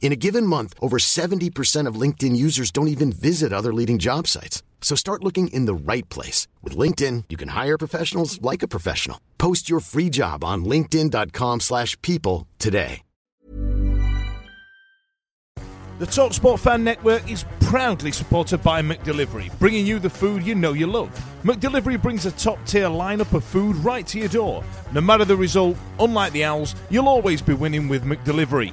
In a given month, over 70% of LinkedIn users don't even visit other leading job sites. So start looking in the right place. With LinkedIn, you can hire professionals like a professional. Post your free job on linkedin.com/people today. The TalkSport Fan Network is proudly supported by McDelivery, bringing you the food you know you love. McDelivery brings a top-tier lineup of food right to your door. No matter the result, unlike the Owls, you'll always be winning with McDelivery.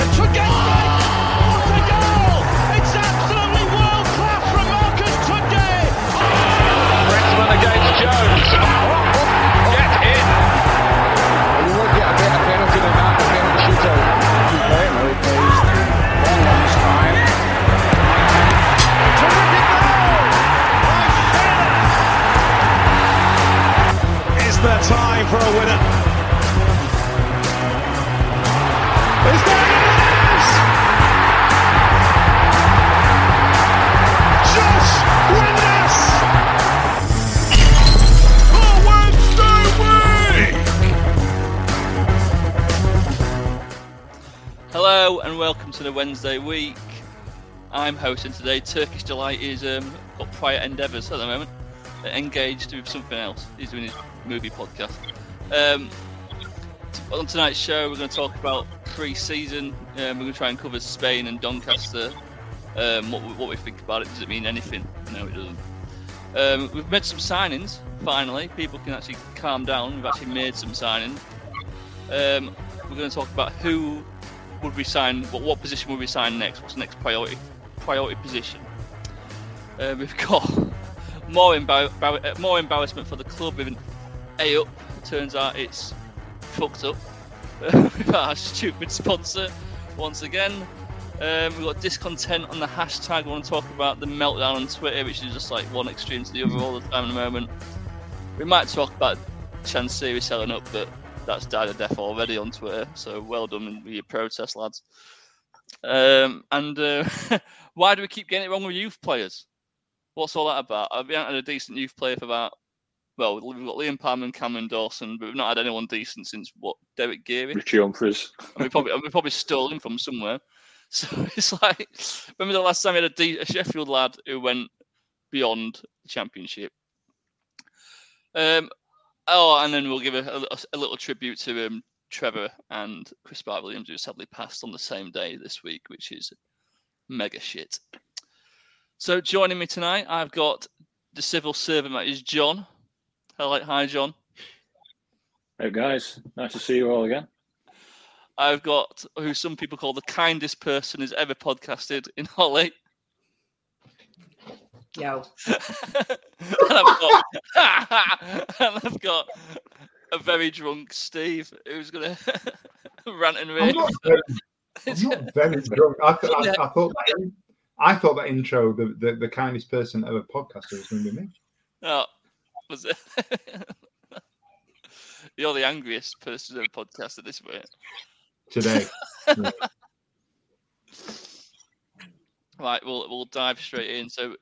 It's a goal! It's absolutely world-class from Marcus Tudjay! Rexman against Jones. Get in! You would get a better penalty than that, the penalty shootout. Very pleased. Long one's time. Their time for a winner. Is there Windass? Josh Windass! Wednesday week! Hello and welcome to the Wednesday week. I'm hosting today. Turkish Delight is up prior endeavours at the moment. Engaged with something else. He's doing his movie podcast. On tonight's show, we're going to talk about pre-season. We're going to try and cover Spain and Doncaster. What we think about it. Does it mean anything? No, it doesn't. We've made some signings, finally. People can actually calm down. We've actually made some signings. We're going to talk about who would we sign, what position would we sign next? What's the next priority position? We've got... More embarrassment for the club with an A up. Turns out it's fucked up with our stupid sponsor once again. We've got discontent on the hashtag. We want to talk about the meltdown on Twitter, which is just like one extreme to the other all the time at the moment. We might talk about Chansiri selling up, but that's died a death already on Twitter. So well done with your protest, lads. Why do we keep getting it wrong with youth players? What's all that about? I've not had a decent youth player for about... Well, we've got Liam Palmer and Cameron Dawson, but we've not had anyone decent since, Derek Geary? Richie Humphries. We probably stole him from somewhere. So it's like... Remember the last time we had a Sheffield lad who went beyond the Championship? And then we'll give a little tribute to Trevor and Chris Bart-Williams, who sadly passed on the same day this week, which is mega shit. So joining me tonight, I've got the civil servant, that is John. Hi, John. Hey, guys. Nice to see you all again. I've got who some people call the kindest person who's ever podcasted in Holly. Yo. and I've got a very drunk Steve who's going to rant and rage. I'm not very drunk. I thought that... I thought that intro, the kindest person ever podcaster, was going to be me. Oh, was it? You're the angriest person ever podcaster this way. Today. Right, we'll dive straight in. So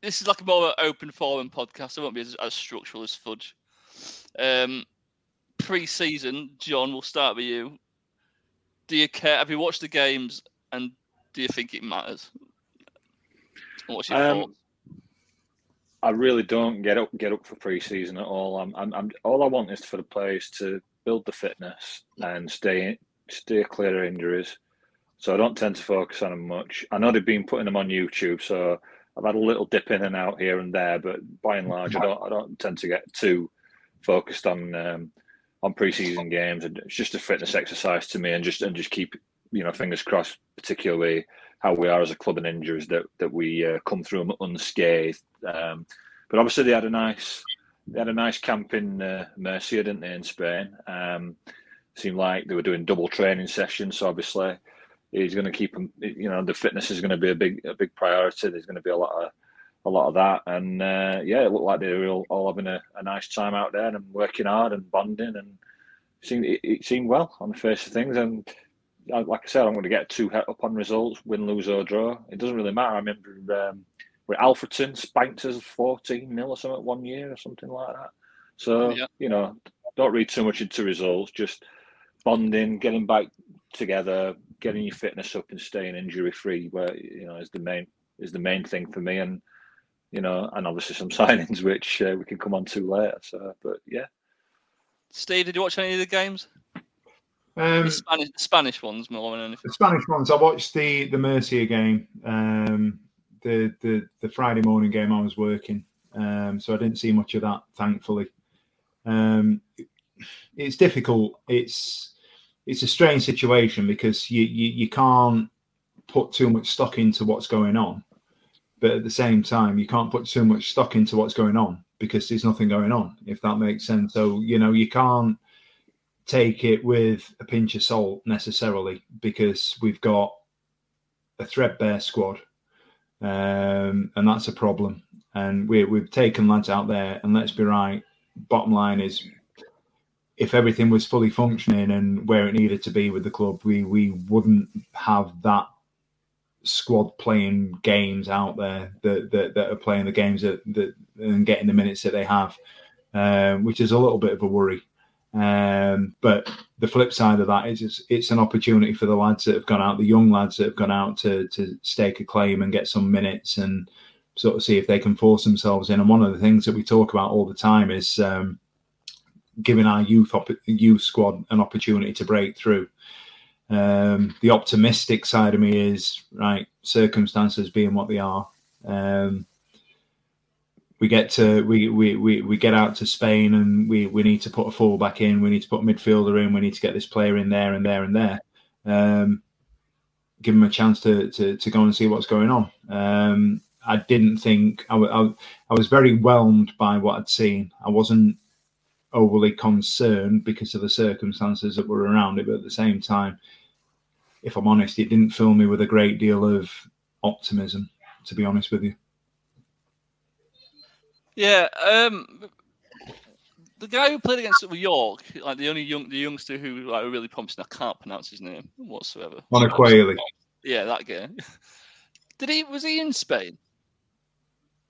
this is like a more open forum podcast. It won't be as structural as fudge. Pre-season, John, we'll start with you. Do you care? Have you watched the games and do you think it matters? What's your thoughts? I really don't get up for pre-season at all. I'm all I want is for the players to build the fitness and stay clear of injuries. So I don't tend to focus on them much. I know they've been putting them on YouTube, so I've had a little dip in and out here and there, but by and large, I don't tend to get too focused on pre-season games. It's just a fitness exercise to me, and just keep, you know, fingers crossed, particularly how we are as a club and injuries, that we come through them unscathed. But obviously they had a nice camp in Murcia, didn't they, in Spain? Seemed like they were doing double training sessions. So obviously he's going to keep them, you know, the fitness is going to be a big priority. There's going to be a lot of that, and it looked like they were all having a nice time out there and working hard and bonding, and it seemed well on the face of things. And like I said, I'm going to get too up on results, win, lose or draw. It doesn't really matter. I remember Alfreton spanked us 14-0 or something one year or something like that. So, you know, don't read too much into results. Just bonding, getting back together, getting your fitness up and staying injury-free, where, you know, is the main thing for me. And, you know, and obviously some signings, which we can come on to later. So, but, yeah. Steve, did you watch any of the games? The Spanish ones more than anything. The Spanish ones. I watched the Murcia game, the Friday morning game. I was working, so I didn't see much of that, thankfully. It's difficult. It's a strange situation because you can't put too much stock into what's going on, but at the same time you can't put too much stock into what's going on because there's nothing going on, if that makes sense. So, you know, you can't take it with a pinch of salt necessarily, because we've got a threadbare squad, and that's a problem. And we've taken lads out there, and let's be right, bottom line is, if everything was fully functioning and where it needed to be with the club, we wouldn't have that squad playing games out there that are playing the games that and getting the minutes that they have, which is a little bit of a worry. But the flip side of that is it's an opportunity for the lads that have gone out, the young lads that have gone out, to stake a claim and get some minutes and sort of see if they can force themselves in. And one of the things that we talk about all the time is giving our youth squad an opportunity to break through. The optimistic side of me is, right, circumstances being what they are, We get out to Spain, and we need to put a fullback in. We need to put a midfielder in. We need to get this player in there and there and there. Give them a chance to go and see what's going on. I didn't think I was very whelmed by what I'd seen. I wasn't overly concerned because of the circumstances that were around it, but at the same time, if I'm honest, it didn't fill me with a great deal of optimism, to be honest with you. Yeah, the guy who played against York, like the youngster who, like, really promising. I can't pronounce his name whatsoever. Monaquelli. Yeah, that guy. Was he in Spain?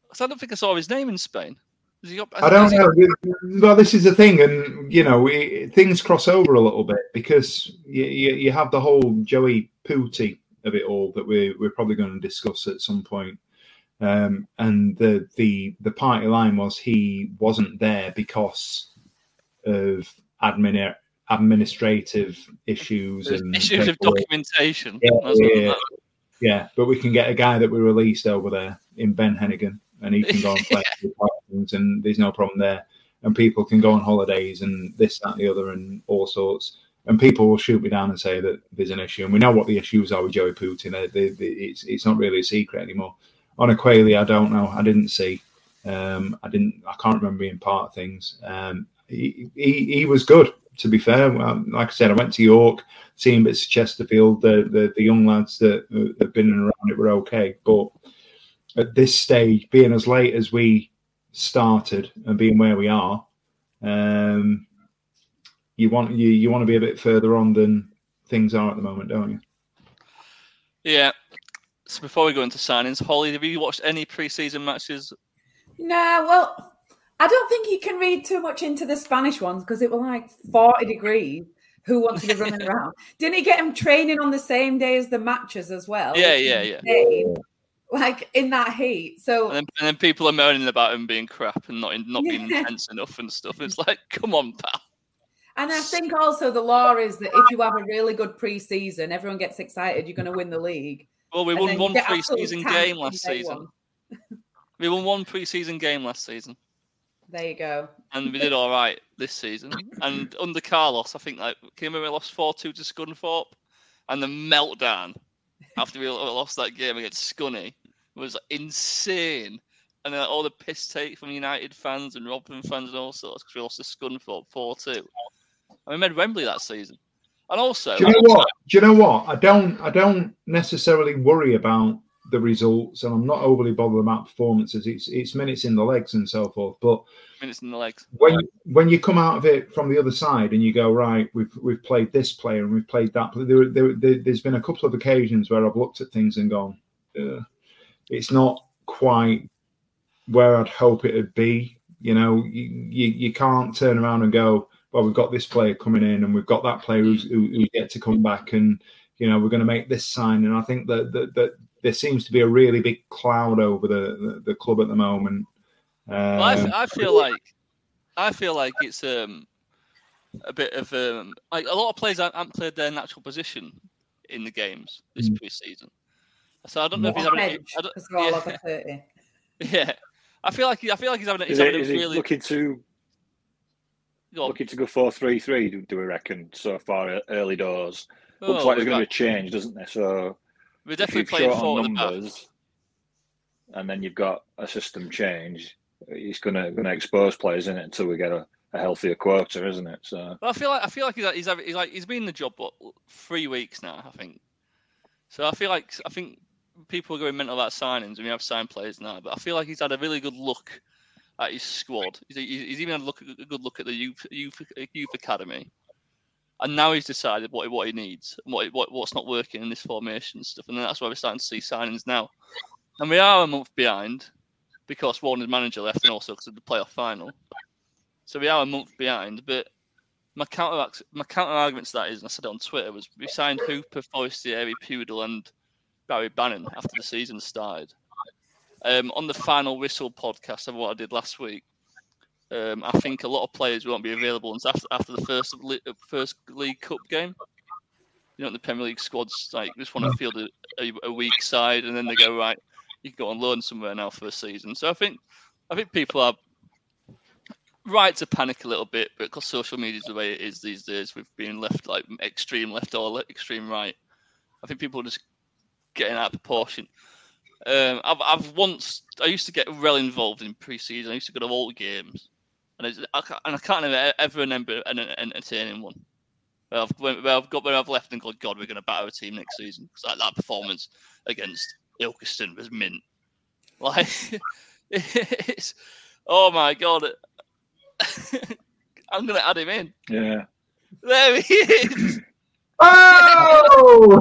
Because I don't think I saw his name in Spain. I don't know. Well, this is the thing, and, you know, things cross over a little bit because you have the whole Joey Phuthi of it all that we're probably going to discuss at some point. And the party line was he wasn't there because of administrative issues. There's and issues of documentation. Yeah, but we can get a guy that we released over there in Ben Hennigan, and he can go and play and there's no problem there. And people can go on holidays and this, that, and the other, and all sorts. And people will shoot me down and say that there's an issue, and we know what the issues are with Joey Phuthi. It's not really a secret anymore. On Aquaili, I don't know. I didn't see. I can't remember being part of things. He was good, to be fair. Like I said, I went to York, seeing bits of Chesterfield. The young lads that have been around it were okay. But at this stage, being as late as we started and being where we are, you want to be a bit further on than things are at the moment, don't you? Yeah. So before we go into signings, Holly, have you watched any pre-season matches? No, well, I don't think you can read too much into the Spanish ones because it was like 40 degrees. Who wanted to run around? Didn't he get him training on the same day as the matches as well? Yeah. like in that heat. So and then people are moaning about him being crap and not being intense enough and stuff. It's like, come on, pal. And I think also the law is that if you have a really good pre-season, everyone gets excited, you're going to win the league. Well, we won one pre-season game last season. We won one pre-season game last season. There you go. And we did all right this season. And under Carlos, I think, like, remember we lost 4-2 to Scunthorpe, and the meltdown after we lost that game against Scunny was insane. And then all the piss take from United fans and Robin fans and all sorts, because we lost to Scunthorpe 4-2. And we made Wembley that season. And also, do you know what? I don't necessarily worry about the results, and I'm not overly bothered about performances. It's minutes in the legs and so forth. But minutes in the legs. When you come out of it from the other side and you go, right, we've played this player and we've played that player. There's been a couple of occasions where I've looked at things and gone, it's not quite where I'd hope it would be. You know, you can't turn around and go, well, we've got this player coming in and we've got that player who's yet to come back, and, you know, we're going to make this sign. And I think that there seems to be a really big cloud over the club at the moment. I feel like it's a bit of like a lot of players haven't played their natural position in the games this pre-season. So I don't know if he's having. Yeah, I feel like he's having. He's looking to. Looking to go 4-3-3, do we reckon, so far, early doors? Looks like there's going to be a change, doesn't there? So we're definitely playing four numbers, and then you've got a system change. It's going to expose players, isn't it, until we get a healthier quarter, isn't it? So I feel like he's been in the job what 3 weeks now, I think. So I think people are going mental about signings, and we have signed players now. But I feel like he's had a really good look at his squad. He's even had a good look at the youth academy, and now he's decided what he needs and what's not working in this formation and stuff. And then that's why we're starting to see signings now. And we are a month behind because Warner's manager left, and also because of the playoff final. So we are a month behind. But my counter argument to that is, and I said it on Twitter, was we signed Hooper, Forestieri, Pudel, and Barry Bannan after the season started. On the Final Whistle podcast of what I did last week, I think a lot of players won't be available until after the first League Cup game. You know, the Premier League squads like just want to field a weak side, and then they go, right, you can go on loan somewhere now for the season. So I think people are right to panic a little bit, but because social media is the way it is these days, we've been left like extreme left or extreme right. I think people are just getting out of proportion. I used to get well involved in pre-season. I used to go to all the games, and I can't ever remember an entertaining one. Where I've left and gone, God, we're going to batter a team next season. It's like that performance against Ilkeston was mint. Like, it's, oh my God, I'm going to add him in. Yeah, there he is. Oh.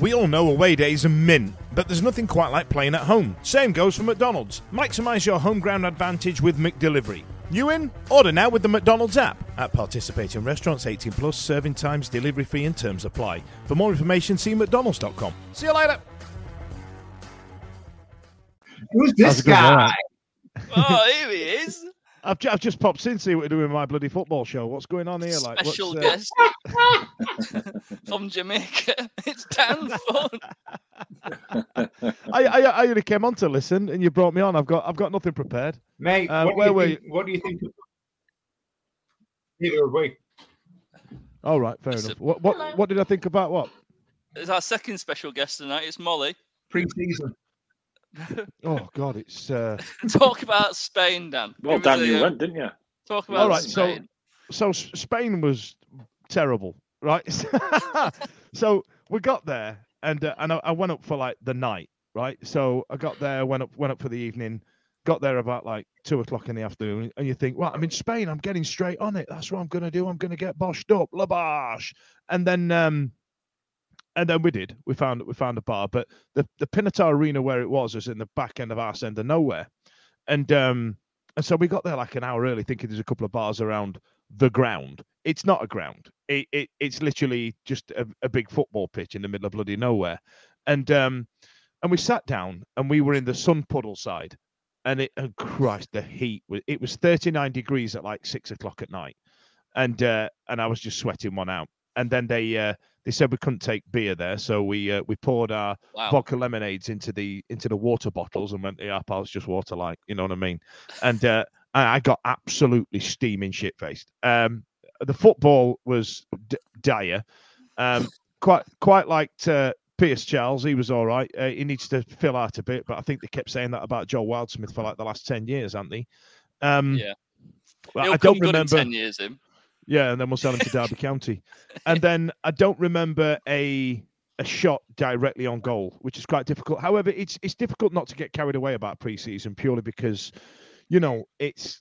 We all know away days are mint, but there's nothing quite like playing at home. Same goes for McDonald's. Maximise your home ground advantage with McDelivery. You in? Order now with the McDonald's app. At participating restaurants, 18 plus, serving times, delivery fee and terms apply. For more information, see mcdonalds.com. See you later. Who's this guy? Oh, here he is. I've just popped in to see what we're doing with my bloody football show. What's going on here? Like, special guest from Jamaica. It's Dan Fun. I only came on to listen, and you brought me on. I've got nothing prepared, mate. What do you think? Either way. All right, fair enough. What did I think about what? It's our second special guest tonight. It's Molly. Pre-season. Oh God, it's talk about Spain, Dan. Well, Dan, you went, didn't you? Talk about Spain. So Spain was terrible, right? So we got there, and I went up for like the night, right? So I got there, went up for the evening, got there about like 2 o'clock in the afternoon, and you think, well, I'm in Spain, I'm getting straight on it. That's what I'm gonna do. I'm gonna get boshed up, la bosh. And then we did. We found a bar, but the Pinatar Arena where it was in the back end of arse end of nowhere, and so we got there like an hour early, thinking there's a couple of bars around the ground. It's not a ground. It's literally just a big football pitch in the middle of bloody nowhere, and we sat down and we were in the sun puddle side, and Christ, the heat was. It was 39 degrees at like 6 o'clock at night, and I was just sweating one out. And then they said we couldn't take beer there, so we poured our vodka lemonades into the water bottles and went, yeah, pal, it's just water, like, you know what I mean? And I got absolutely steaming shit-faced. The football was dire. Quite liked Pierce Charles. He was all right. He needs to fill out a bit, but I think they kept saying that about Joel Wildsmith for like the last 10 years, haven't they? Yeah. Well, I don't remember. 10 years in. Yeah, and then we'll sell him to Derby County. And then I don't remember a shot directly on goal, which is quite difficult. However, it's difficult not to get carried away about pre-season purely because, you know, it's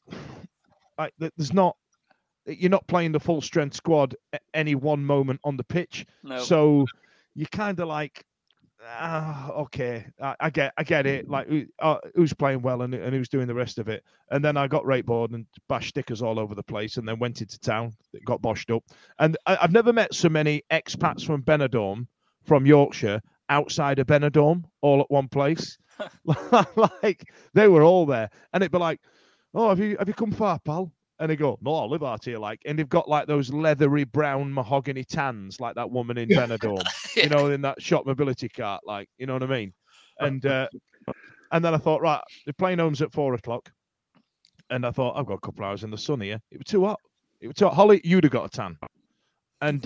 like you're not playing the full strength squad at any one moment on the pitch. No. So you're kind of like, okay, I get it. Like, who's playing well and who's doing the rest of it. And then I got rate board and bashed stickers all over the place, and then went into town. It got boshed up, and I've never met so many expats from Benidorm, from Yorkshire, outside of Benidorm, all at one place. Like they were all there, and it'd be like, "Oh, have you come far, pal?" And they go, "No, I live out here." Like, and they've got like those leathery brown mahogany tans, like that woman in Benidorm, yeah. You know, in that shop mobility cart, like, you know what I mean? And then I thought, right, they're playing Homes at 4 o'clock, and I thought I've got a couple hours in the sun here. It was too hot. Holly, you'd have got a tan, and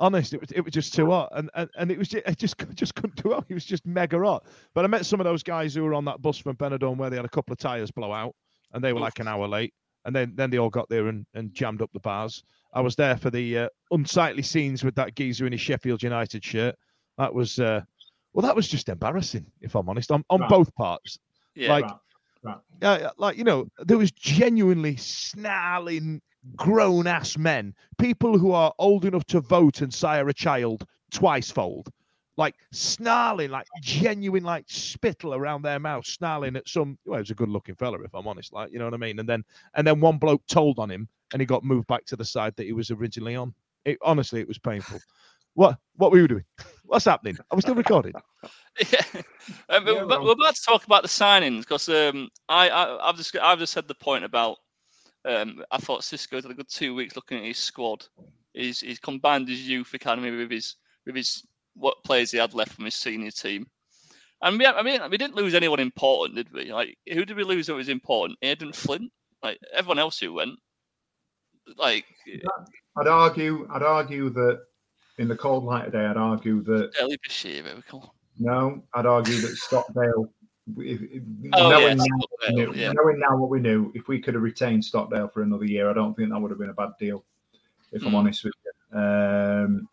honest, it was just too hot, and it was just, I just couldn't do it. It was just mega hot. But I met some of those guys who were on that bus from Benidorm where they had a couple of tires blow out. And they were like an hour late. And then they all got there and jammed up the bars. I was there for the unsightly scenes with that geezer in his Sheffield United shirt. That was, that was just embarrassing, if I'm honest, on right. Both parts. Yeah, right. Like, you know, there was genuinely snarling, grown-ass men, people who are old enough to vote and sire a child twice-fold. Like snarling, like genuine, like spittle around their mouth, snarling at some. Well, he was a good-looking fella, if I'm honest. Like, you know what I mean. And then one bloke told on him, and he got moved back to the side that he was originally on. Honestly, it was painful. What were you doing? What's happening? I was still recording. Yeah, we're about to talk about the signings because I've just said the point about. I thought Cisco had a good 2 weeks looking at his squad. He's combined his youth academy with his what players he had left from his senior team. And we didn't lose anyone important, did we? Like, who did we lose that was important? Aidan Flint? Like, everyone else who went. Like... I'd argue that, in the cold light of day, Ellie Bashir, we call him. No, I'd argue that Stockdale... Knowing now what we knew, if we could have retained Stockdale for another year, I don't think that would have been a bad deal, if I'm honest with you.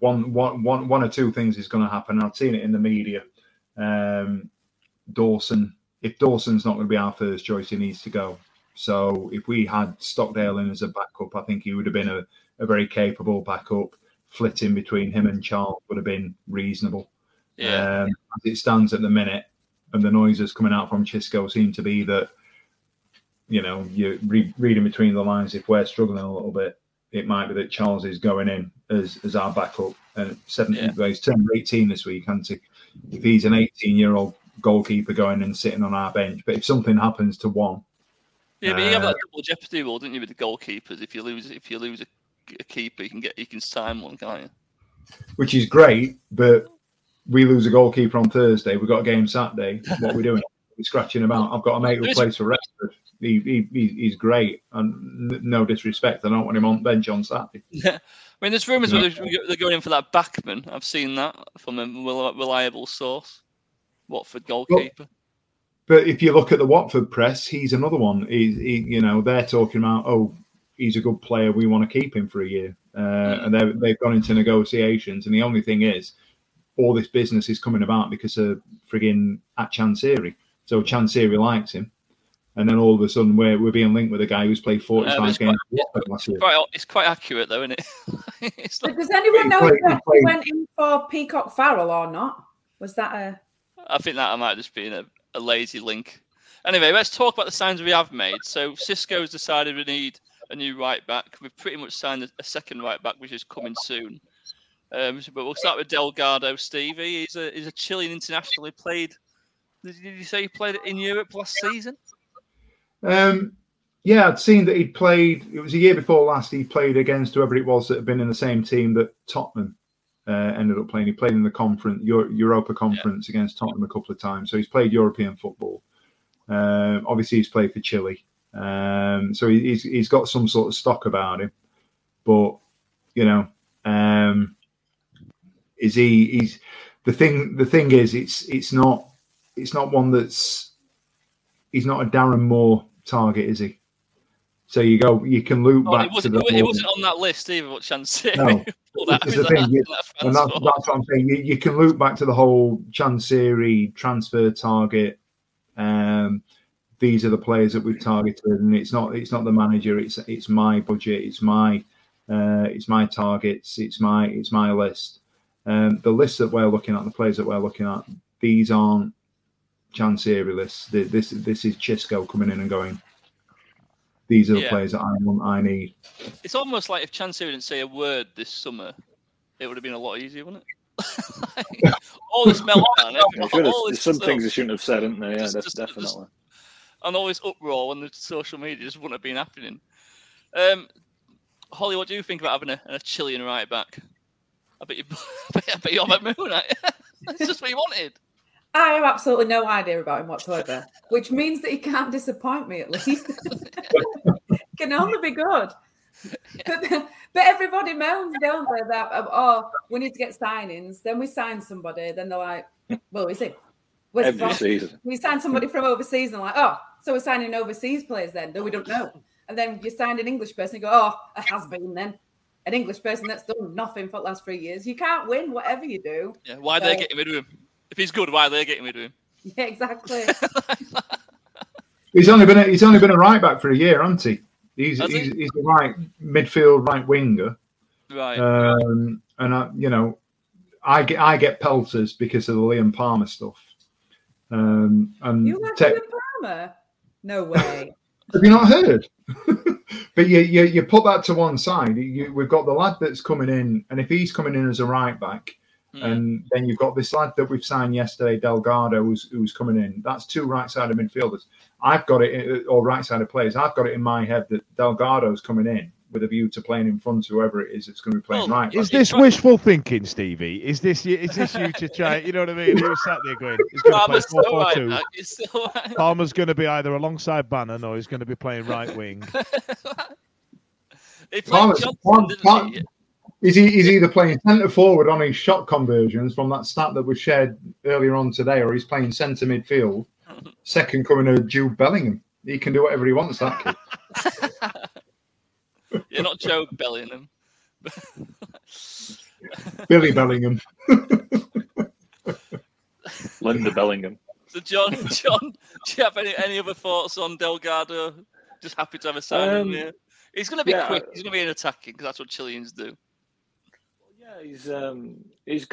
One or two things is going to happen. I've seen it in the media. Dawson, if Dawson's not going to be our first choice, he needs to go. So if we had Stockdale in as a backup, I think he would have been a very capable backup. Flitting between him and Charles would have been reasonable. Yeah. As it stands at the minute, and the noises coming out from Chisco seem to be that, you know, you're reading between the lines, if we're struggling a little bit, it might be that Charles is going in as our backup. And 17, he's turned 18 this week, hasn't he? If he's an 18-year-old goalkeeper going and sitting on our bench, but if something happens to one, but you have that double jeopardy rule, didn't you, with the goalkeepers? If you lose a keeper, you can sign one, can't you? Which is great, but we lose a goalkeeper on Thursday. We've got a game Saturday. What are we doing? We're scratching about. I've got a mate who plays for Redford. He's great, and no disrespect, I don't want him on bench on Saturday. Yeah, I mean, there's rumours they're going in for that Backman. I've seen that from a reliable source. Watford goalkeeper. But if you look at the Watford press, he's another one. They're talking about, he's a good player, we want to keep him for a year. And they've gone into negotiations, and the only thing is, all this business is coming about because of friggin' at Chansiri. So Chansiri likes him, and then all of a sudden we're being linked with a guy who's played 45 games last year. It's quite accurate, though, isn't it? It's like, does anyone know if he went in for Peacock Farrell or not? Was that a... I think that might have just been a lazy link. Anyway, let's talk about the signs we have made. So Cisco's decided we need a new right-back. We've pretty much signed a second right-back, which is coming soon. But we'll start with Delgado, Stevie. He's a Chilean international. He played... Did you say he played in Europe last season? Yeah, I'd seen that he'd played... It was a year before last. He played against whoever it was that had been in the same team that Tottenham ended up playing. He played in the Europa Conference against Tottenham a couple of times. So he's played European football. Obviously, he's played for Chile. So he's got some sort of stock about him. But, you know... The thing is, it's not one that's, he's not a Darren Moore target, is he? So you can loop back to the... It wasn't on that list either, what Chansiri. No, and that's what I'm saying. You can loop back to the whole Chansiri transfer target. These are the players that we've targeted, and it's not the manager. It's my budget. It's my targets. It's my list. The lists that we're looking at, the players that we're looking at, these aren't Chansiri lists. This is Chisco coming in and going, these are the players that I want, I need. It's almost like if Chansiri didn't say a word this summer, it would have been a lot easier, wouldn't it? Like, all this meltdown. There's some things they shouldn't have said, isn't there? Yeah, definitely. And all this uproar on the social media just wouldn't have been happening. Holly, what do you think about having a Chilean right back? I bet you're on that moon, aren't you? That's just what you wanted. I have absolutely no idea about him whatsoever, which means that he can't disappoint me, at least. Can only be good. But everybody moans, don't they, that, oh, we need to get signings. Then we sign somebody. Then they're like, well, is it? Every season. We sign somebody from overseas and like, oh, so we're signing overseas players then, though we don't know. And then you sign an English person and go, oh, a has-been then. An English person that's done nothing for the last 3 years. You can't win whatever you do. Yeah, why are they getting rid of him? If he's good, why are they getting rid of him? Yeah, exactly. He's only been a right back for a year, hasn't he? He's a right midfield right winger. Right. And I get pelters because of the Liam Palmer stuff. And you like Liam Palmer? No way. Have you not heard? But you put that to one side. We've got the lad that's coming in, and if he's coming in as a right back, and then you've got this lad that we've signed yesterday, Delgado, who's coming in. That's two right-sided midfielders. I've got it, or right-sided players. I've got it in my head that Delgado's coming in with a view to playing in front of whoever it is that's going to be playing right back. Is this wishful thinking, Stevie? Is this you to try? You know what I mean? Who sat there going, he's going to play 4-4-2. Right. Palmer's going to be either alongside Bannan or he's going to be playing right wing. He's either playing centre forward on his shot conversions from that stat that was shared earlier on today, or he's playing centre midfield, second coming to Jude Bellingham. He can do whatever he wants, that kid. You're not Joe Bellingham. Billy Bellingham. Linda Bellingham. So John, do you have any other thoughts on Delgado? Just happy to have a sign in there. He's going to be quick. He's going to be an attacking, because that's what Chileans do. Yeah, he's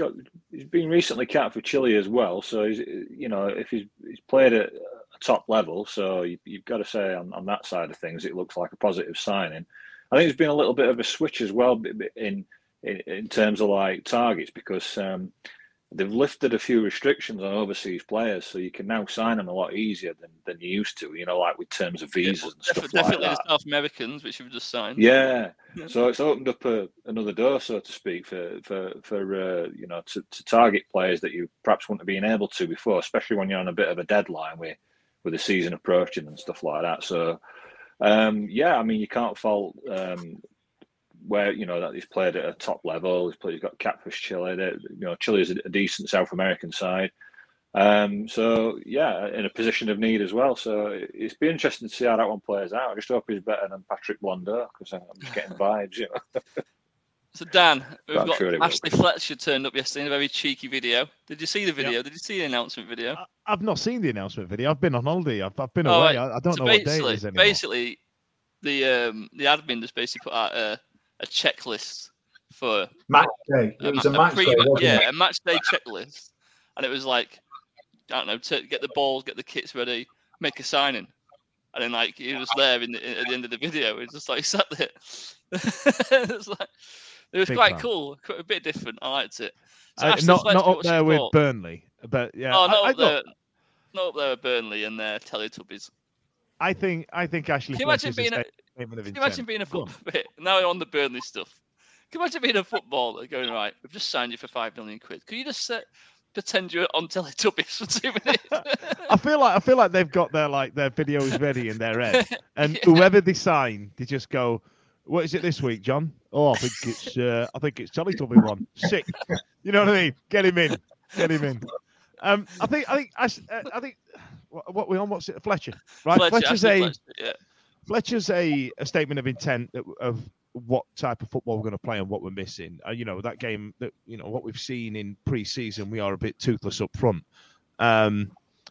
been recently capped for Chile as well. So he's, if he's played at a top level, so you've got to say on that side of things, it looks like a positive signing. I think there's been a little bit of a switch as well in terms of like targets, because they've lifted a few restrictions on overseas players, so you can now sign them a lot easier than you used to, like with terms of visas and stuff like that. Definitely the South Americans, which we've just signed. Yeah, so it's opened up another door, so to speak, for target players that you perhaps wouldn't have been able to before, especially when you're on a bit of a deadline with the season approaching and stuff like that. So. You can't fault where that he's played at a top level. He's got capped for Chile. Chile is a decent South American side. So yeah, in a position of need as well. So it's been interesting to see how that one plays out. I just hope he's better than Patrick Blondeau, because I'm just getting vibes, you know. So Dan, we've got sure Ashley Fletcher turned up yesterday in a very cheeky video. Did you see the video? Yep. Did you see the announcement video? I've not seen the announcement video. I've been on holiday. I've been away. Right. I don't know what day it is anymore. Basically, the admin just basically put out a checklist for match day. It was a match day. A match day checklist, and it was like, I don't know, get the balls, get the kits ready, make a signing. And then, like, he was there at the end of the video. He was just like sat there. It was quite cool, a bit different. I liked it. So not up there with Burnley, but yeah. Oh, not up there with Burnley and their Teletubbies. I think Ashley. Can you imagine being a footballer? Now on the Burnley stuff. Can you imagine being a footballer going, right, we've just signed you for £5 million. Could you just pretend you're on Teletubbies for 2 minutes? I feel like they've got their videos ready in their head, and whoever they sign, they just go, what is it this week, John? Oh, I think it's Teletubby one. Sick. You know what I mean? Get him in. I think. What we on? What's it? Fletcher, right? Fletcher's a statement of intent of what type of football we're going to play and what we're missing. You know, that game that, you know, what we've seen in pre-season, we are a bit toothless up front.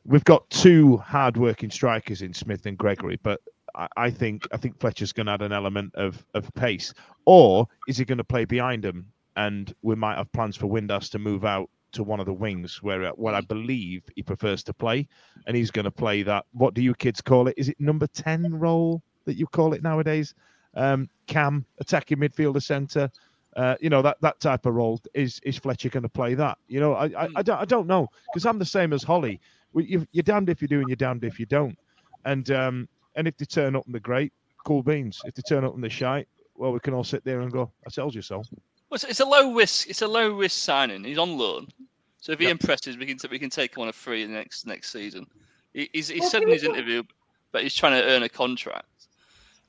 We've got two hard-working strikers in Smith and Gregory, but I think Fletcher's going to add an element of pace. Or is he going to play behind him? And we might have plans for Windass to move out to one of the wings where I believe he prefers to play. And he's going to play that, what do you kids call it? Is it number 10 role that you call it nowadays? Cam, attacking midfielder, centre. You know, that type of role. Is Fletcher going to play that? You know, I don't know. Because I'm the same as Holly. You're damned if you do and you're damned if you don't. And if they turn up in the great, cool beans. If they turn up in the shite, well, we can all sit there and go, I told you so. Well, it's a low risk. It's a low risk signing. He's on loan, so if he impresses, we can take him on a free in the next season. He said in his interview, but he's trying to earn a contract.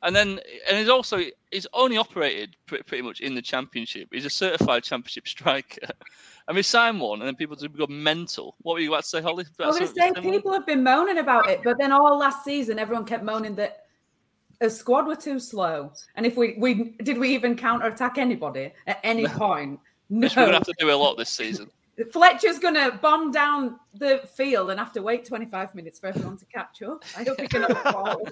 And he's only operated pretty much in the Championship. He's a certified Championship striker. And we signed one, and then people just go mental. What were you about to say, Holly? I was going to say, people have been moaning about it, but then all last season, everyone kept moaning that a squad were too slow. And if we even counter-attack anybody at any point? No. Which we're going to have to do a lot this season. Fletcher's going to bomb down the field and have to wait 25 minutes for everyone to catch up. I hope he can have a ball.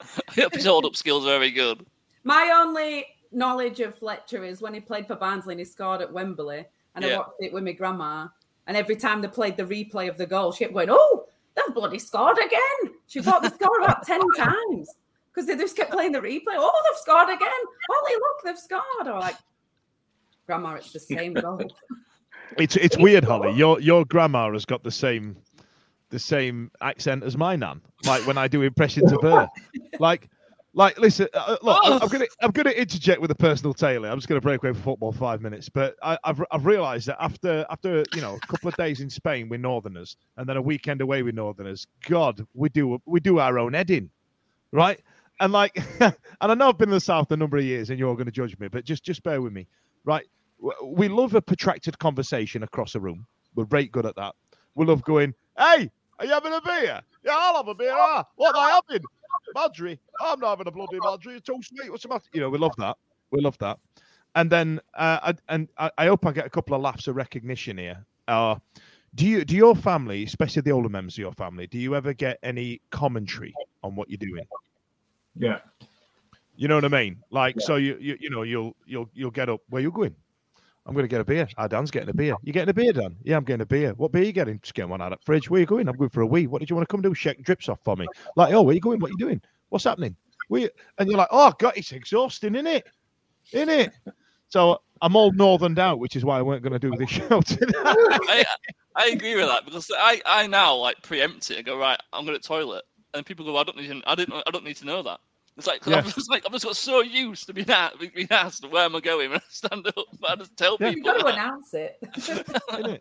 I hope his hold-up skills are very good. My only knowledge of Fletcher is when he played for Barnsley and he scored at Wembley, and I watched it with my grandma, and every time they played the replay of the goal, she kept going, oh, they've bloody scored again. She thought they scored about 10 times because they just kept playing the replay. Oh, they've scored again. Holy look, they've scored. I'm like, grandma, it's the same goal. It's weird, Holly. Your grandma has got the same accent as my nan, like when I do impressions of her. Like, listen, look, I'm gonna interject with a personal tale. I'm just gonna break away for football 5 minutes, but I've realised that after you know a couple of days in Spain with Northerners and then a weekend away with Northerners, God, we do our own heading, right? And like, and I know I've been in the South a number of years, and you're all gonna judge me, but just bear with me, right? We love a protracted conversation across a room. We're great good at that. We love going, hey, are you having a beer? Yeah, I'll have a beer. Ah, what am I having? Madry. I'm not having a bloody Madry. It's all sweet. What's the matter? You know, we love that. We love that. And then, I hope I get a couple of laughs of recognition here. Do your family, especially the older members of your family, do you ever get any commentary on what you're doing? Yeah. You know what I mean? Like, so you know, you'll get up. Where you going? I'm going to get a beer. Dan's getting a beer. You getting a beer, Dan? Yeah, I'm getting a beer. What beer are you getting? Just getting one out of the fridge. Where are you going? I'm going for a wee. What did you want to come do? Shake drips off for me. Like, oh, where are you going? What are you doing? What's happening? And you're like, oh, God, it's exhausting, isn't it? So I'm all northerned out, which is why I weren't going to do this show today. I agree with that, because I now like preempt it and go, right, I'm going to the toilet. And people go, I don't need to know that. It's like, yeah. I've just got so used to being asked, where am I going? When I stand up, I just tell people. You've got to announce it. I'm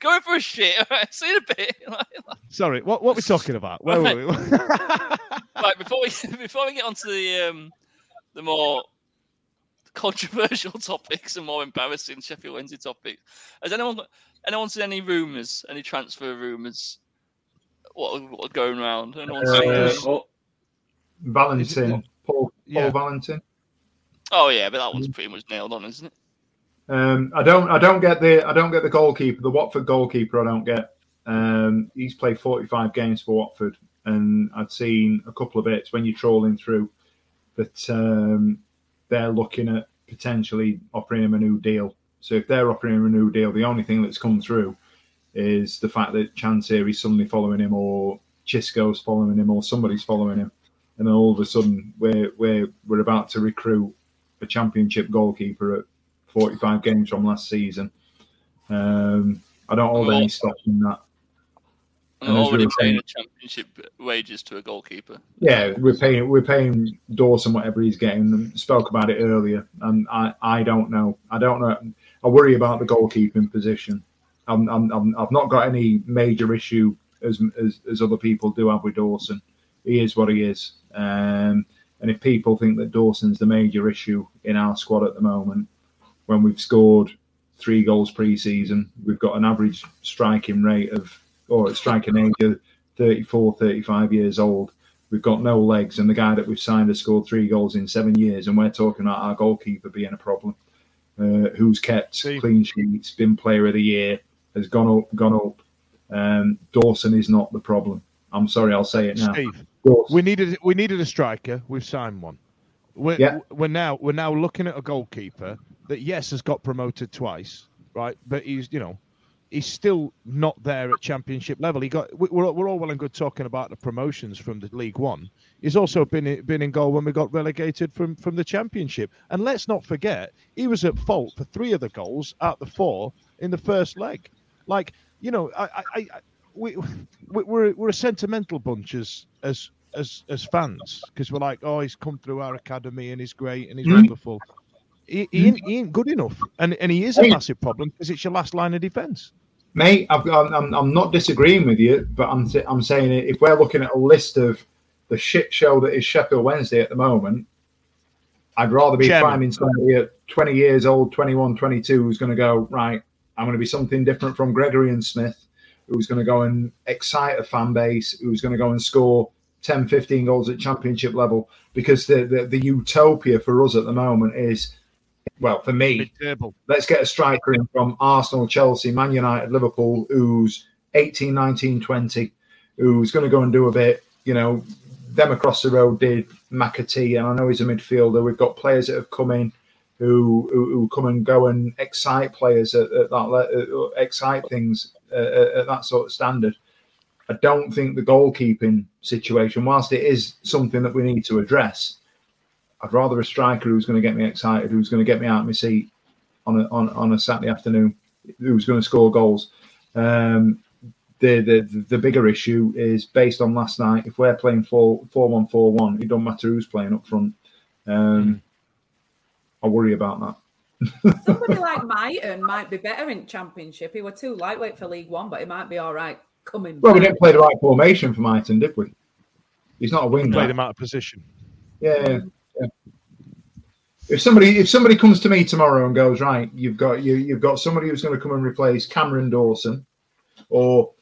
going for a shit. All right, see you in a bit. Sorry, what are we talking about? Where were we? Right, before we get on to the more controversial topics and more embarrassing Sheffield Wednesday topics. Has anyone seen any rumours, any transfer rumours? What are going around? Valentin, Paul Valentin. Oh yeah, but that one's pretty much nailed on, isn't it? I don't get the goalkeeper, the Watford goalkeeper. I don't get. He's played 45 games for Watford, and I'd seen a couple of bits when you're trolling through that they're looking at potentially offering him a new deal. So if they're offering him a new deal, the only thing that's come through is the fact that Chansiri is suddenly following him, or Chisco's following him, or somebody's following him, and then all of a sudden we're about to recruit a Championship goalkeeper at 45 games from last season. I don't hold any stock in that. I'm already paying Championship wages to a goalkeeper. Yeah, we're paying Dawson whatever he's getting. I spoke about it earlier, and I don't know. I worry about the goalkeeping position. I've not got any major issue as other people do have with Dawson. He is what he is, and if people think that Dawson's the major issue in our squad at the moment, when we've scored 3 goals pre-season, we've got an average striking rate of. Or at striking age of 34, 35 years old. We've got no legs, and the guy that we've signed has scored 3 goals in 7 years, and we're talking about our goalkeeper being a problem. Who's kept clean sheets, been player of the year, has gone up. Dawson is not the problem. I'm sorry, I'll say it now. Steve, we needed a striker. We've signed one. We're now looking at a goalkeeper that, yes, has got promoted twice, right? But he's still not there at Championship level. We're all well and good talking about the promotions from the League One. He's also been in goal when we got relegated from the Championship. And let's not forget, he was at fault for 3 of the goals out of the 4 in the first leg. Like, you know, we're a sentimental bunch as fans, because we're like, oh, he's come through our academy and he's great and he's wonderful. He ain't good enough, and he is a massive problem because it's your last line of defence. Mate, I'm not disagreeing with you, but I'm saying if we're looking at a list of the shit show that is Sheffield Wednesday at the moment, I'd rather be finding somebody at 20 years old, 21, 22, who's going to go, right, I'm going to be something different from Gregory and Smith, who's going to go and excite a fan base, who's going to go and score 10, 15 goals at Championship level, because the utopia for us at the moment is... Well, for me, let's get a striker in from Arsenal, Chelsea, Man United, Liverpool, who's 18, 19, 20, who's going to go and do a bit. You know, them across the road did McAtee, and I know he's a midfielder. We've got players that have come in who come and go and excite players excite things at that sort of standard. I don't think the goalkeeping situation, whilst it is something that we need to address, I'd rather a striker who's going to get me excited, who's going to get me out of my seat on a Saturday afternoon, who's going to score goals. The bigger issue is based on last night. If we're playing 4-1-4-1, it doesn't matter who's playing up front. I worry about that. Somebody like Maiten might be better in Championship. He were too lightweight for League One, but he might be all right coming. Well, we didn't play the right formation for Maiten, did we? He's not a winger. Played him out of position. Yeah. Yeah. If somebody comes to me tomorrow and goes, right, you've got somebody who's going to come and replace Cameron Dawson, or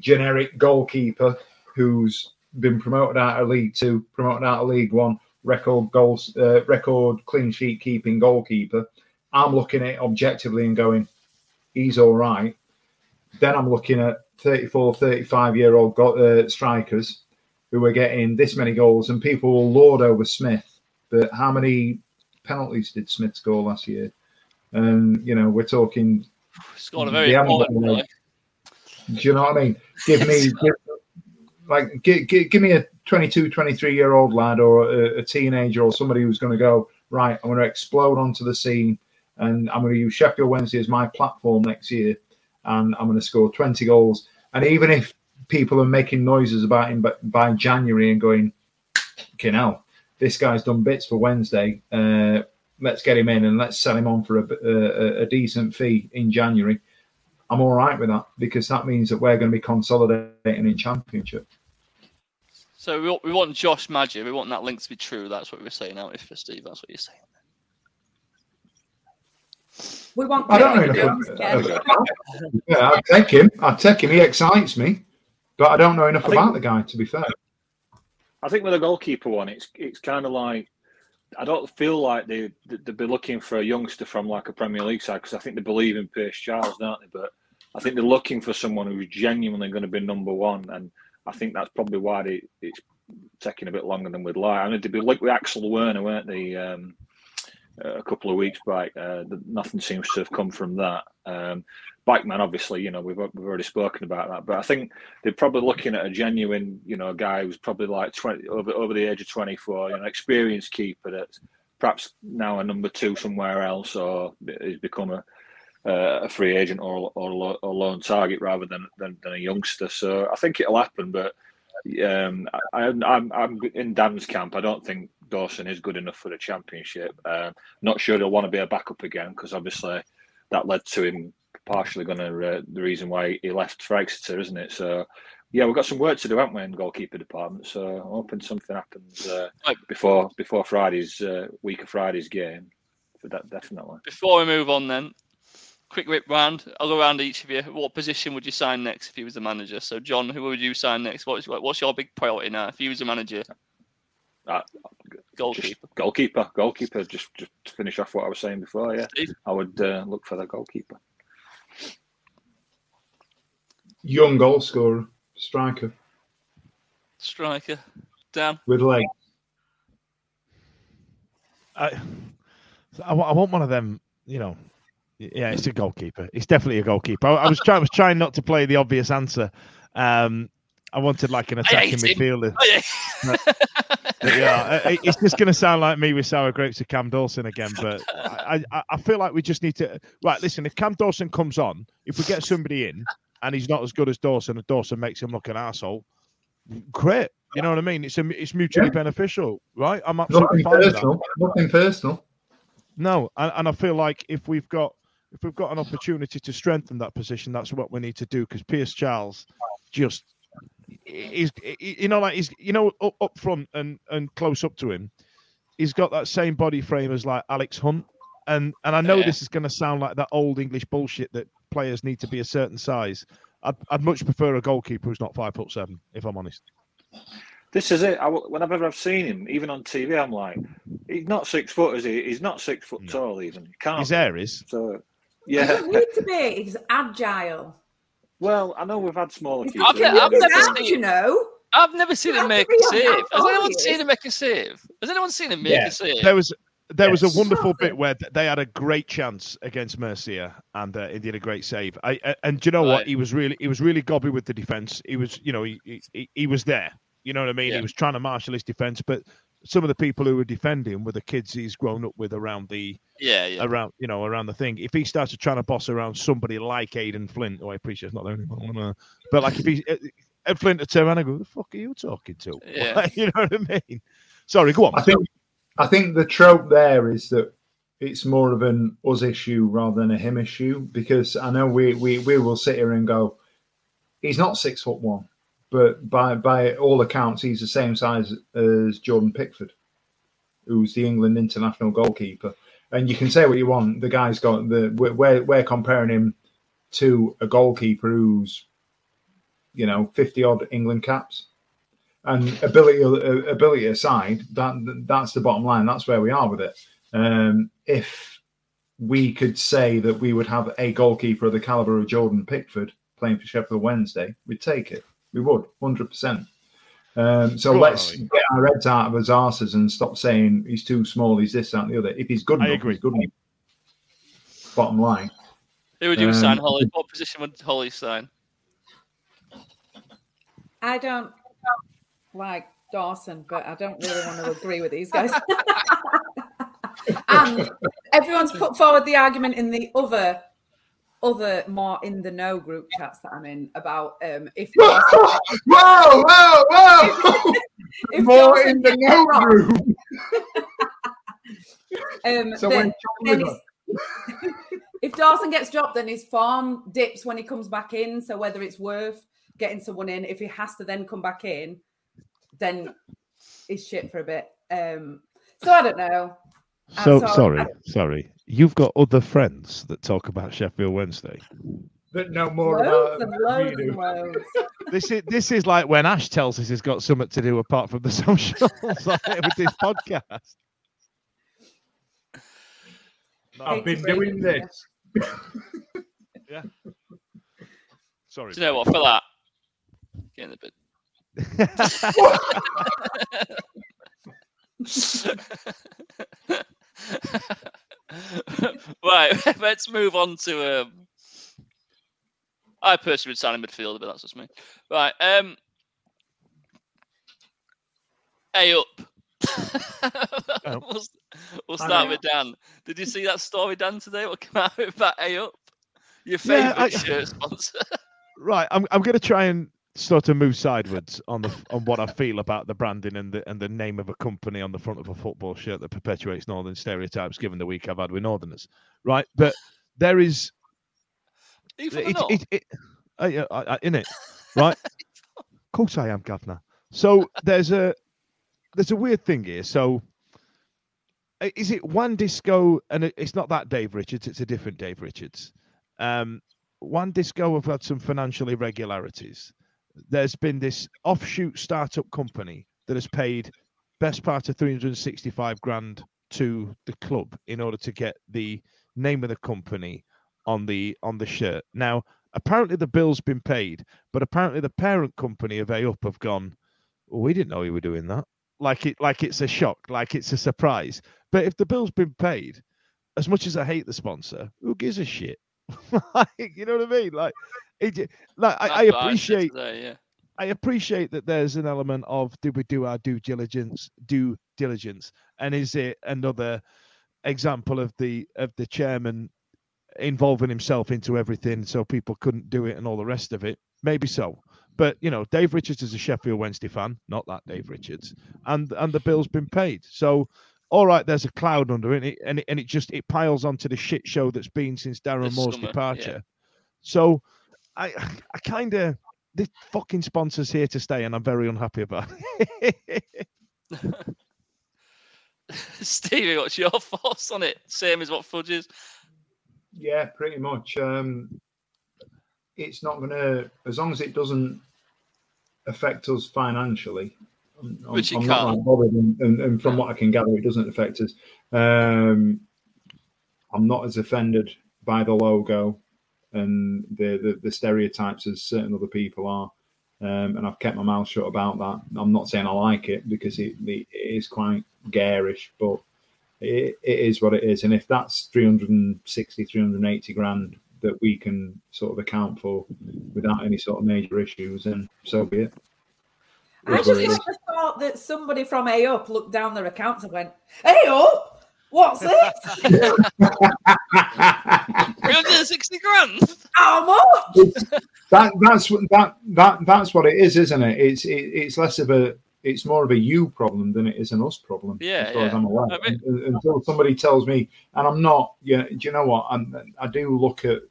generic goalkeeper who's been promoted out of League Two, promoted out of League One, record goals, record clean sheet keeping goalkeeper, I'm looking at it objectively and going, he's all right. Then I'm looking at 34, 35-year-old strikers who are getting this many goals, and people will lord over Smith. But how many penalties did Smith score last year? And, we're talking... Scored a very important one. Do you know what I mean? Give me... give me a 22, 23-year-old lad or a teenager or somebody who's going to go, right, I'm going to explode onto the scene and I'm going to use Sheffield Wednesday as my platform next year and I'm going to score 20 goals. And even if people are making noises about him by January and going, okay, now this guy's done bits for Wednesday. Let's get him in and let's sell him on for a decent fee in January. I'm all right with that because that means that we're going to be consolidating in Championship. So we want Josh Maggi. We want that link to be true. That's what we're saying out here, Steve. That's what you're saying. We want. I don't know enough about him. Yeah, I'll take him. He excites me, but I don't know enough about the guy, to be fair. I think with a goalkeeper one, it's kind of like, I don't feel like they'd be looking for a youngster from like a Premier League side, because I think they believe in Pierce Charles, don't they? But I think they're looking for someone who's genuinely going to be number one, and I think that's probably why it's taking a bit longer than we'd like. I mean, they'd be linked with Axel Werner, weren't they, a couple of weeks back? Nothing seems to have come from that. Backman, obviously, you know, we've already spoken about that, but I think they're probably looking at a genuine, you know, a guy who's probably like 20, over the age of 24, you know, experienced keeper that's perhaps now a number two somewhere else, or has become a free agent or loan target rather than a youngster. So I think it'll happen, but I'm in Dan's camp. I don't think Dawson is good enough for the Championship. Not sure he'll want to be a backup again, because obviously that led to him partially going to the reason why he left for Exeter, isn't it? So, yeah, we've got some work to do, haven't we, in the goalkeeper department? So I'm hoping something happens before Friday's week of Friday's game. For that, definitely. Before we move on, then, quick whip round. I'll go round each of you. What position would you sign next if he was the manager? So, John, who would you sign next? What's your big priority now if he was the manager? Goalkeeper. Just to finish off what I was saying before. Yeah, Steve? I would look for the goalkeeper. Young goal scorer, striker. Dan with legs. I want one of them. You know, yeah, it's a goalkeeper. It's definitely a goalkeeper. I was trying not to play the obvious answer. I wanted like an attacking midfielder. Yeah, it's just going to sound like me with sour grapes to Cam Dawson again, but I feel like we just need to. Right, listen, if Cam Dawson comes on, if we get somebody in and he's not as good as Dawson, and Dawson makes him look an arsehole, great. You know what I mean? It's mutually beneficial, right? I'm absolutely fine with that. Nothing personal. No, and I feel like if we've got an opportunity to strengthen that position, that's what we need to do, because Pierce Charles just. He's up front and close up to him, he's got that same body frame as like Alex Hunt, and I know this is going to sound like that old English bullshit that players need to be a certain size. I'd much prefer a goalkeeper who's not 5'7", if I'm honest. This is it. Whenever I've seen him, even on TV, I'm like, he's not 6 foot, is he? He's not 6 foot tall even. His hair is. So, yeah. Doesn't need to be. He's agile. Well, I know we've had smaller keepers. I've never seen him make a save. Has anyone seen him make a save? Yeah. a save? There was a wonderful bit where they had a great chance against Murcia, and he did a great save. And do you know what? He was really gobby with the defence. He was, you know, he was there. You know what I mean? Yeah. He was trying to marshal his defence, but some of the people who were defending were the kids he's grown up with around the. Around the thing. If he started trying to boss around somebody like Aidan Flint, I appreciate it's not the only one, but like if he Ed Flint to turn around and go, "Who the fuck are you talking to?" Yeah. Like, you know what I mean? Sorry, go on. I think the trope there is that it's more of an us issue rather than a him issue, because I know we will sit here and go, he's not 6'1", but by all accounts, he's the same size as Jordan Pickford, who's the England international goalkeeper. And you can say what you want. The guy's got the. We're comparing him to a goalkeeper who's, you know, 50-odd England caps, and ability aside, that's the bottom line. That's where we are with it. If we could say that we would have a goalkeeper of the caliber of Jordan Pickford playing for Sheffield Wednesday, we'd take it. We would 100%. Let's get our heads out of his arses and stop saying he's too small, he's this, that, and the other. If he's good enough, he's good enough. Bottom line. Who would you sign, Holly? What position would Holly sign? I don't like Dawson, but I don't really want to agree with these guys. And everyone's put forward the argument in the other more in the no group chats that I'm in about if whoa if more in the no group if Dawson gets dropped, then his form dips when he comes back in, so whether it's worth getting someone in, if he has to then come back in, then he's shit for a bit. So I don't know. Sorry. You've got other friends that talk about Sheffield Wednesday. That know more loads about it than we do. This is like when Ash tells us he's got something to do apart from the socials with this podcast. I've been doing this. Yeah. Sorry. Do you know what? For that, getting a bit. Right, let's move on to. I personally would sign a midfielder, but that's just me. Right, A up. Oh. We'll start with Dan. Did you see that story, Dan, today? What came out with that A up? Your favourite shirt sponsor. Right, I'm going to try and sort of move sideways on what I feel about the branding and the name of a company on the front of a football shirt that perpetuates northern stereotypes, given the week I've had with northerners. Right, but there is. In it, right? Of course I am, Gavna. So there's a weird thing here. So is it Wan Disco? And it's not that Dave Richards. It's a different Dave Richards. Wan Disco have had some financial irregularities. There's been this offshoot startup company that has paid best part of 365 grand to the club in order to get the name of the company on the shirt. Now, apparently the bill's been paid, but apparently the parent company of A Up have gone, well, we didn't know you were doing that. Like it's a shock, like it's a surprise. But if the bill's been paid, as much as I hate the sponsor, who gives a shit? You know what I mean? I appreciate that there's an element of, did we do our due diligence? And is it another example of the chairman involving himself into everything so people couldn't do it and all the rest of it? Maybe so. But, you know, Dave Richards is a Sheffield Wednesday fan, not that Dave Richards, and the bill's been paid. So, all right, there's a cloud under it, and it just piles onto the shit show that's been since Darren Moore's departure. Yeah. So, I kind of, this fucking sponsor's here to stay, and I'm very unhappy about it. Stevie, what's your thoughts on it? Same as what Fudge is? Yeah, pretty much. It's not going to, as long as it doesn't affect us financially. I'm not that bothered, and from what I can gather, it doesn't affect us. I'm not as offended by the logo and the stereotypes as certain other people are, and I've kept my mouth shut about that. I'm not saying I like it because it is quite garish, but it is what it is. And if that's 360, 380 grand that we can sort of account for without any sort of major issues, then so be it. I just like the thought that somebody from A Up looked down their accounts and went, "A Up, what's it? 360 grand? How much?" That's what it is, isn't it? It's less of a, it's more of a you problem than it is an us problem. Yeah, as far as I'm aware. I mean, until somebody tells me, and I'm not. Yeah, do you know what? I do look at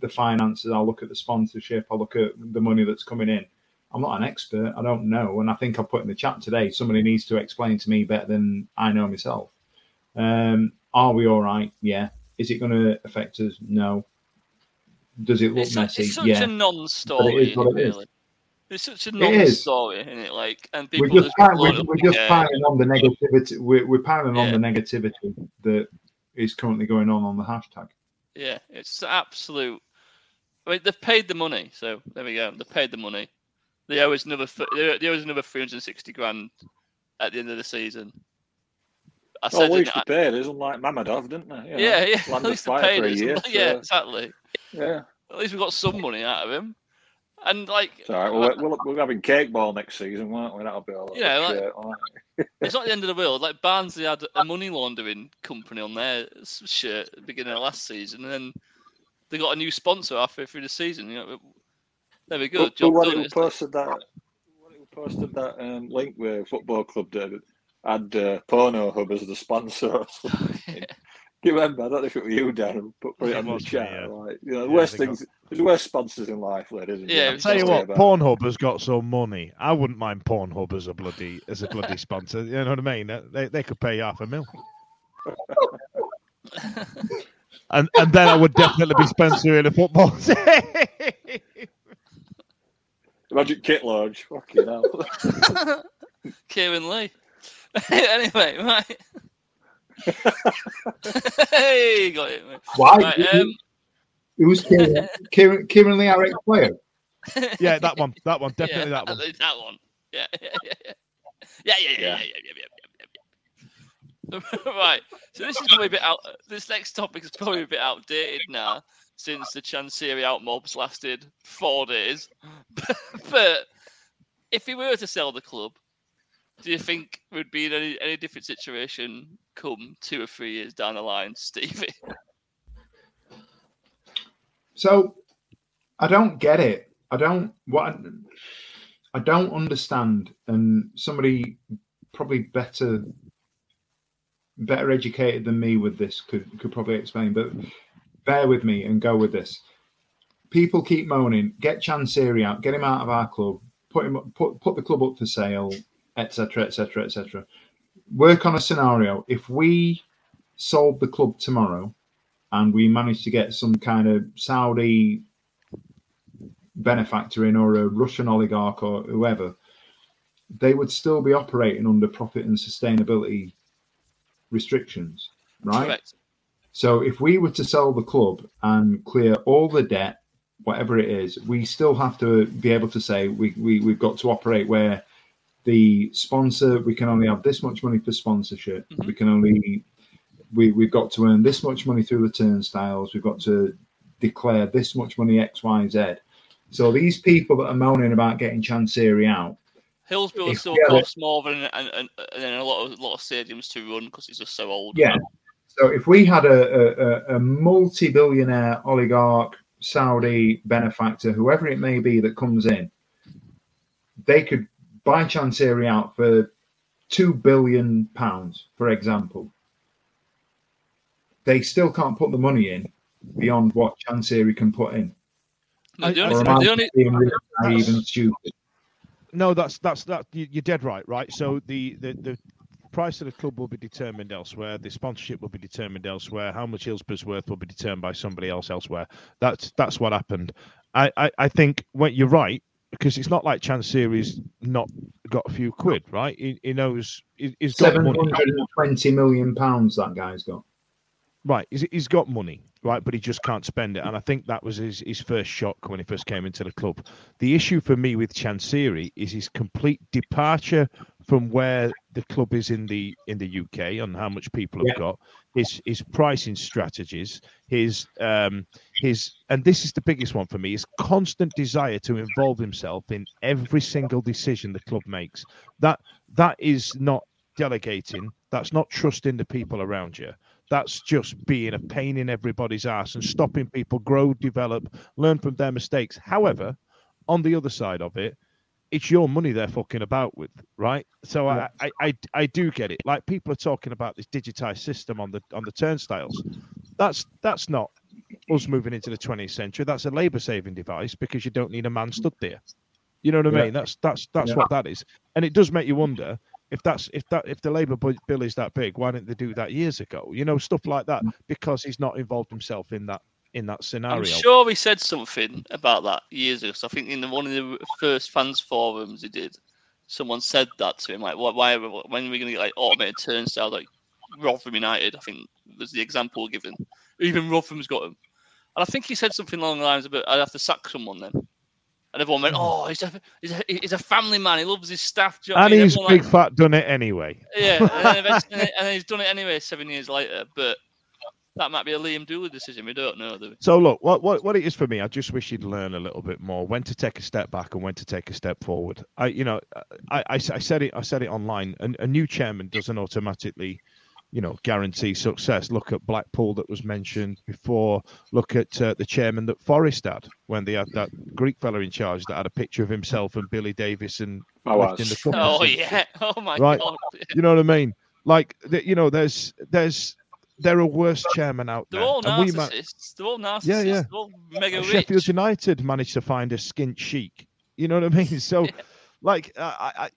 the finances. I look at the sponsorship. I look at the money that's coming in. I'm not an expert. I don't know. And I think I put in the chat today, somebody needs to explain to me better than I know myself. Are we all right? Yeah. Is it going to affect us? No. Does it look messy? It's such a non-story. It is what it is. It's such a non-story, isn't it? Like, and people we're just piling on the negativity. We're piling on the negativity that is currently going on the hashtag. Yeah, it's absolute. I mean, they've paid the money, so there we go. They've paid the money. They owe us another 360 grand at the end of the season. I said, at least they paid. It's unlike Mamadov, didn't they? You know, yeah. At least they paid us. Year, yeah, so. Exactly. Yeah. At least we got some money out of him. And like, it's all right. We're having cake ball next season, won't we? That'll be all. Yeah, like, it's not the end of the world. Like Barnsley had a money laundering company on their shirt at the beginning of last season, and then they got a new sponsor halfway through the season. You know. There we go. Who posted that link with Football Club David had Pornhub as the sponsor. Yeah. You remember? I don't know if it was you, Darren, but put it on the chat. Yeah. Like, you know, the worst things. There's worse sponsors in life, lad, isn't it? Yeah. I'll tell you what, Pornhub has got some money. I wouldn't mind Pornhub as a bloody sponsor. You know what I mean? They could pay £500,000. and then I would definitely be Spencer in a football team. Magic kit lodge. Fucking hell. Kieran Lee. Anyway, right. Hey, got it, mate. Why? Right, who's Kieran? Kieran Lee, our ex-player? Yeah, that one. Definitely yeah, that one. Yeah. Right. So this is probably a bit out. This next topic is probably a bit outdated now, since the Chansiri outmobs lasted 4 days. But if he were to sell the club, do you think we'd be in any different situation come 2 or 3 years down the line, Stevie? So I don't get it. I don't understand, and somebody probably better educated than me with this could probably explain, but bear with me and go with this. People keep moaning, get Chansiri out, get him out of our club, put the club up for sale, etc. Work on a scenario. If we sold the club tomorrow and we managed to get some kind of Saudi benefactor in, or a Russian oligarch, or whoever, they would still be operating under profit and sustainability restrictions, right? Correct. So if we were to sell the club and clear all the debt, whatever it is, we still have to be able to say we've got to operate where the sponsor, we can only have this much money for sponsorship. Mm-hmm. We've got to earn this much money through the turnstiles. We've got to declare this much money X, Y, Z. So these people that are moaning about getting Chansiri out, Hillsborough still costs more than a lot of stadiums to run because it's just so old. Yeah. So if we had a multi-billionaire oligarch, Saudi benefactor, whoever it may be that comes in, they could buy Chansiri out for £2 billion, for example. They still can't put the money in beyond what Chansiri can put in. No, that's you're dead right, right? So the price of the club will be determined elsewhere. The sponsorship will be determined elsewhere. How much Hillsborough's worth will be determined by somebody else elsewhere. That's what happened. I think when you're right, because it's not like Chansiri's not got a few quid, right? He knows he's got money. £720 million that guy's got. Right, he's got money, right, but he just can't spend it. And I think that was his first shock when he first came into the club. The issue for me with Chansiri is his complete departure from where the club is in the UK on how much people have got, his pricing strategies, his and this is the biggest one for me, his constant desire to involve himself in every single decision the club makes. That is not delegating. That's not trusting the people around you. That's just being a pain in everybody's ass and stopping people grow, develop, learn from their mistakes. However, on the other side of it, it's your money they're fucking about with, right? So yeah. I do get it. Like, people are talking about this digitized system on the turnstiles. That's not us moving into the 20th century. That's a labor-saving device because you don't need a man stood there. You know what I mean? That's what that is. And it does make you wonder. If the Labour bill is that big, why didn't they do that years ago? You know, stuff like that, because he's not involved himself in that scenario. I'm sure he said something about that years ago. So I think in one of the first fans forums he did, someone said that to him, like, why when are we going to get like automated turnstile like Rotherham United? I think was the example given. Even Rotherham's got him, and I think he said something along the lines of, "I'd have to sack someone then." And everyone went, "Oh, he's a family man. He loves his staff." Do you know what I mean? He's big like, fat done it anyway. Yeah, and he's done it anyway 7 years later. But that might be a Liam Dooley decision. We don't know, do we? So look, what it is for me, I just wish he'd learn a little bit more when to take a step back and when to take a step forward. I said it online. And a new chairman doesn't automatically, you know, guarantee success. Look at Blackpool that was mentioned before. Look at the chairman that Forest had when they had that Greek fella in charge that had a picture of himself and Billy Davis and in the company. Oh yeah, oh my right? God. You know what I mean? Like, you know, there are worse chairmen out there. They're all narcissists. Yeah, yeah. They're all mega rich. Sheffield United managed to find a skint sheik. You know what I mean? So, like, I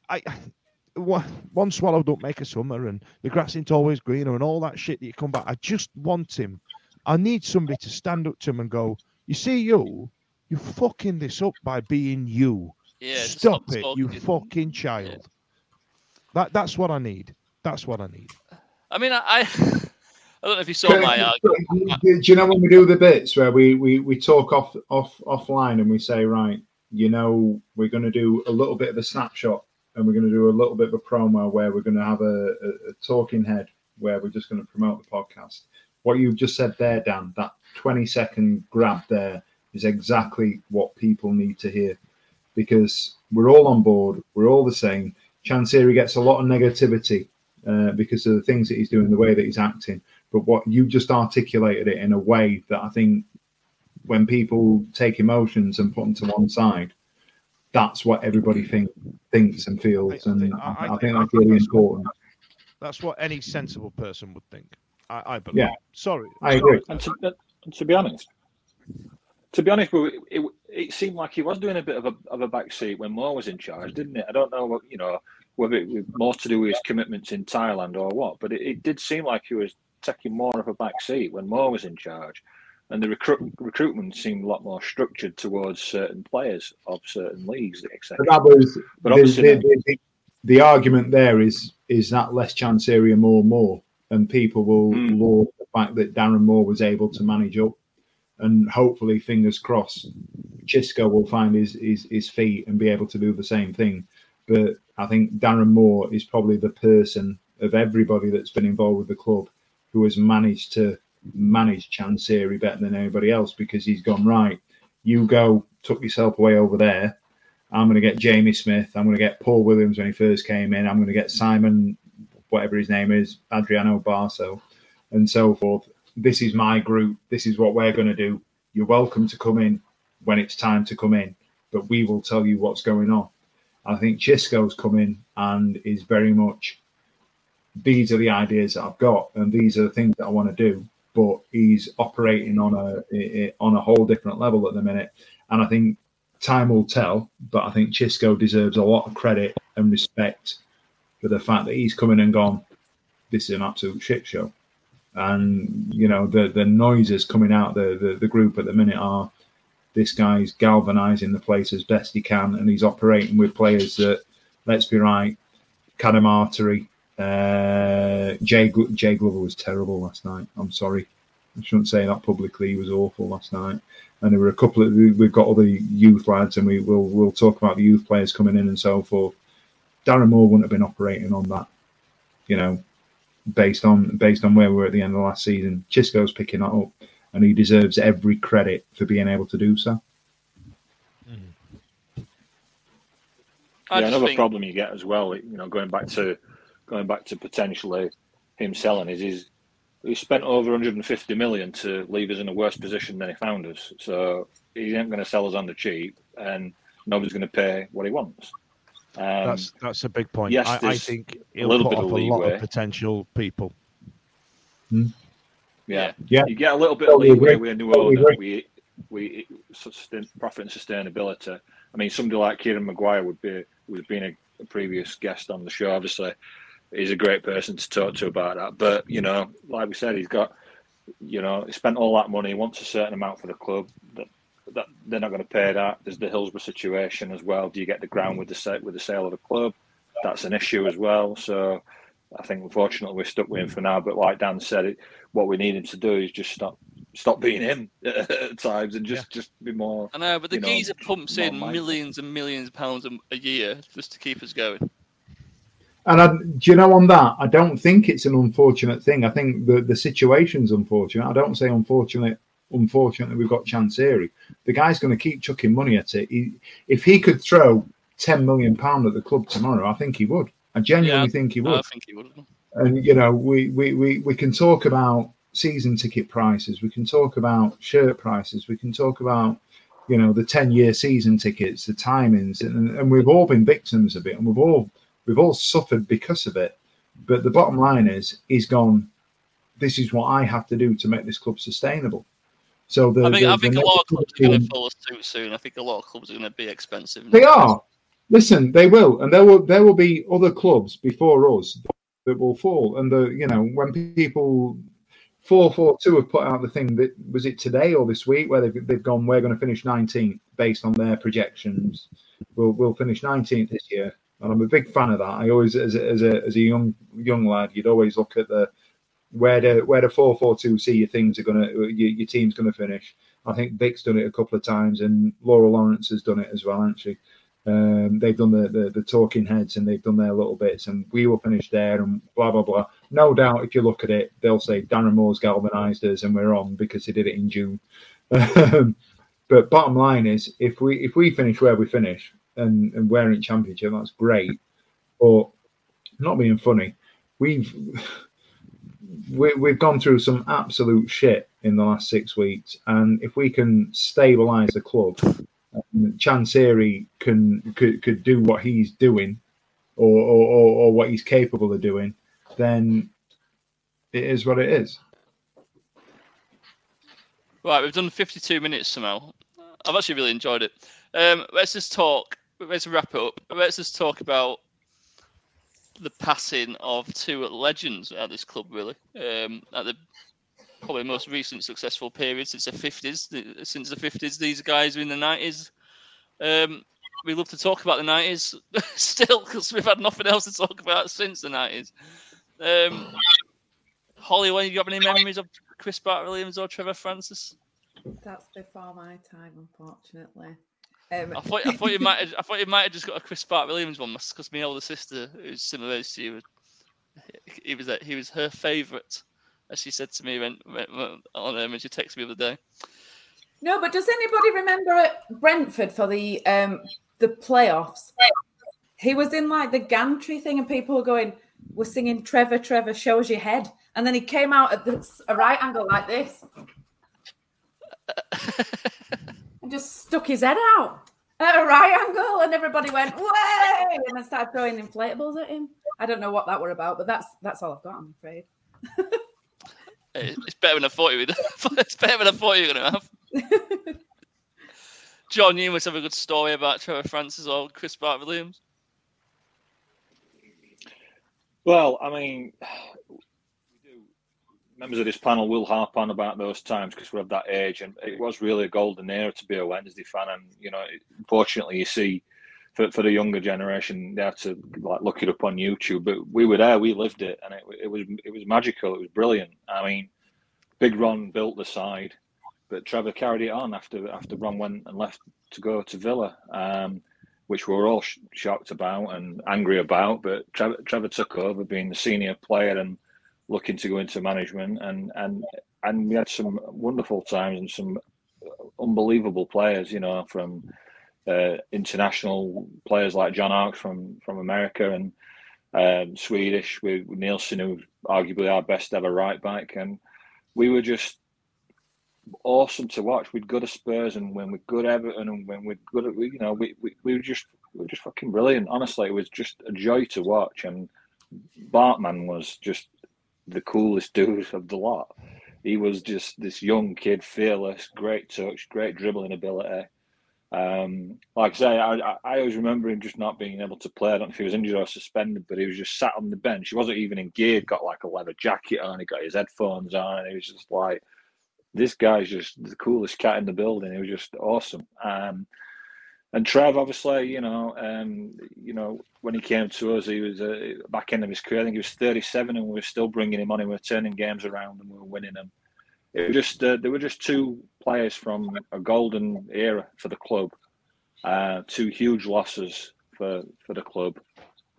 one swallow don't make a summer, and the grass ain't always greener, and all that shit that you come back. I just want him. I need somebody to stand up to him and go, you see you're fucking this up by being you. Yeah, stop it, you fucking child. Yeah. That's what I need. That's what I need. I mean, I don't know if you saw my argument. Do you know when we do the bits where we talk offline and we say, right, you know, we're going to do a little bit of a snapshot and we're going to do a little bit of a promo where we're going to have a talking head where we're just going to promote the podcast. What you've just said there, Dan, that 20-second grab there is exactly what people need to hear, because we're all on board. We're all the same. Chansiri gets a lot of negativity because of the things that he's doing, the way that he's acting. But what you just articulated it in a way that I think when people take emotions and put them to one side, that's what everybody thinks and feels. And I think that's really important. That's what any sensible person would think. I believe. Yeah. Sorry. I agree. And to be honest, it seemed like he was doing a bit of a backseat when Moore was in charge, didn't it? I don't know, you know, whether it was more to do with his commitments in Thailand or what, but it did seem like he was taking more of a backseat when Moore was in charge, and the recruitment seemed a lot more structured towards certain players of certain leagues, etc. But obviously, the argument there is that less Chansiri and more, and people will laud the fact that Darren Moore was able to manage up. And hopefully, fingers crossed, Chisco will find his feet and be able to do the same thing. But I think Darren Moore is probably the person of everybody that's been involved with the club who has managed to manage Chansiri better than anybody else, because he's gone, right, you go, tuck yourself away over there. I'm going to get Jamie Smith. I'm going to get Paul Williams when he first came in. I'm going to get Simon, whatever his name is, Adriano Barso, and so forth. This is my group. This is what we're going to do. You're welcome to come in when it's time to come in, but we will tell you what's going on. I think Chisco's come in and is very much, these are the ideas that I've got and these are the things that I want to do, but he's operating on a whole different level at the minute. And I think time will tell, but I think Chisco deserves a lot of credit and respect for the fact that he's come in and gone, this is an absolute shit show. And, you know, the noises coming out the group at the minute are, this guy's galvanising the place as best he can, and he's operating with players that, let's be right, Kadam Artery, Jay Glover was terrible last night. I'm sorry. I shouldn't say that publicly. He was awful last night. And there were a couple of... We've got all the youth lads, and we'll talk about the youth players coming in and so forth. Darren Moore wouldn't have been operating on that, you know, based on where we were at the end of the last season. Chisco's picking that up, and he deserves every credit for being able to do so. Mm. Another problem you get as well, you know, going back to potentially him selling is he spent over 150 million to leave us in a worse position than he found us. So he ain't going to sell us on the cheap, and nobody's going to pay what he wants. That's a big point. Yes, I think it'll put off a lot of potential people. Hmm? Yeah. You get a little bit of leeway with a new order. We profit and sustainability. I mean, somebody like Kieran Maguire would have been a previous guest on the show. Obviously, he's a great person to talk to about that. But you know, like we said, he's got, you know, he spent all that money. He wants a certain amount for the club. That they're not going to pay that. There's the Hillsborough situation as well. Do you get the ground with the sale of the club? That's an issue as well. So I think, unfortunately, we're stuck with him for now. But like Dan said, what we need him to do is just stop being him at times and just be more. I know, but the geezer pumps in millions and millions of pounds a year just to keep us going. And on that, I don't think it's an unfortunate thing. I think the situation's unfortunate. I don't say unfortunate. Unfortunately, we've got Chansiri. The guy's going to keep chucking money at it. If he could throw £10 million at the club tomorrow, I think he would. I genuinely think he would. I think he would. And, you know, we can talk about season ticket prices. We can talk about shirt prices. We can talk about, you know, the 10-year season tickets, the timings. And we've all been victims of it. And we've all suffered because of it. But the bottom line is, he's gone, this is what I have to do to make this club sustainable. So I think a lot of clubs are going to fall too soon. I think a lot of clubs are going to be expensive. They are. Listen, they will, and there will be other clubs before us that will fall. And when people 442 have put out the thing that was it today or this week where they've gone, we're going to finish 19th based on their projections. We'll finish 19th this year, and I'm a big fan of that. I always, as a young lad, you'd always look at where the 442 see your team's gonna finish. I think Vic's done it a couple of times, and Laura Lawrence has done it as well, hasn't she? They've done the talking heads, and they've done their little bits, and we will finish there, and blah, blah, blah. No doubt, if you look at it, they'll say Darren Moore's galvanised us, and we're on because they did it in June. But bottom line is, if we finish where we finish, and we're in Championship, that's great. But not being funny, we've gone through some absolute shit in the last 6 weeks, and if we can stabilise the club, Chansiri could do what he's doing, or what he's capable of doing, then it is what it is. Right, we've done 52 minutes somehow. I've actually really enjoyed it. Let's wrap it up. Let's just talk about the passing of two legends at this club, really. At the probably most recent successful period since the 50s. Since the 50s, these guys were in the 90s. We love to talk about the 90s still, because we've had nothing else to talk about since the 90s. Holly, do you have any memories of Chris Bart-Williams or Trevor Francis? That's before my time, unfortunately. I thought you might. I thought you might have just got a Chris Bart-Williams one, because my older sister, who's similar age to you, he was her favourite, as she said to me when she texted me the other day. No, but does anybody remember at Brentford for the playoffs? He was in like the gantry thing, and people were going, "We're singing Trevor, Trevor, shows your head," and then he came out at a right angle like this. Just stuck his head out at a right angle, and everybody went way, and I started throwing inflatables at him. I don't know what that were about, but that's all I've got, I'm afraid. It's better than I thought you were. It's better than I thought you were going to have. John, you must have a good story about Trevor Francis or Chris Bart-Williams. Well, I mean, members of this panel will harp on about those times because we're of that age, and it was really a golden era to be a Wednesday fan. And unfortunately, you see, for the younger generation, they have to look it up on YouTube. But we were there, we lived it, and it was magical. It was brilliant. I mean, Big Ron built the side, but Trevor carried it on after Ron went and left to go to Villa, which we were all shocked about and angry about. But Trevor took over, being the senior player and looking to go into management, and we had some wonderful times and some unbelievable players, from international players like John Arks from America, and Swedish with Nielsen, who was arguably our best ever right back, and we were just awesome to watch. We'd go to Spurs, and when we'd go to Everton, and when we'd go to we were just fucking brilliant. Honestly, it was just a joy to watch, and Bartman was just the coolest dude of the lot. He was just this young kid, fearless, great touch, great dribbling ability. Like I say, I always remember him just not being able to play. I don't know if he was injured or suspended, but he was just sat on the bench. He wasn't even in gear, got like a leather jacket on, he got his headphones on, and he was just like, this guy's just the coolest cat in the building. He was just awesome. And Trev, obviously, when he came to us, he was back end of his career. I think he was 37, and we were still bringing him on. And we were turning games around, and we were winning them. It was just there were just two players from a golden era for the club, two huge losses for the club,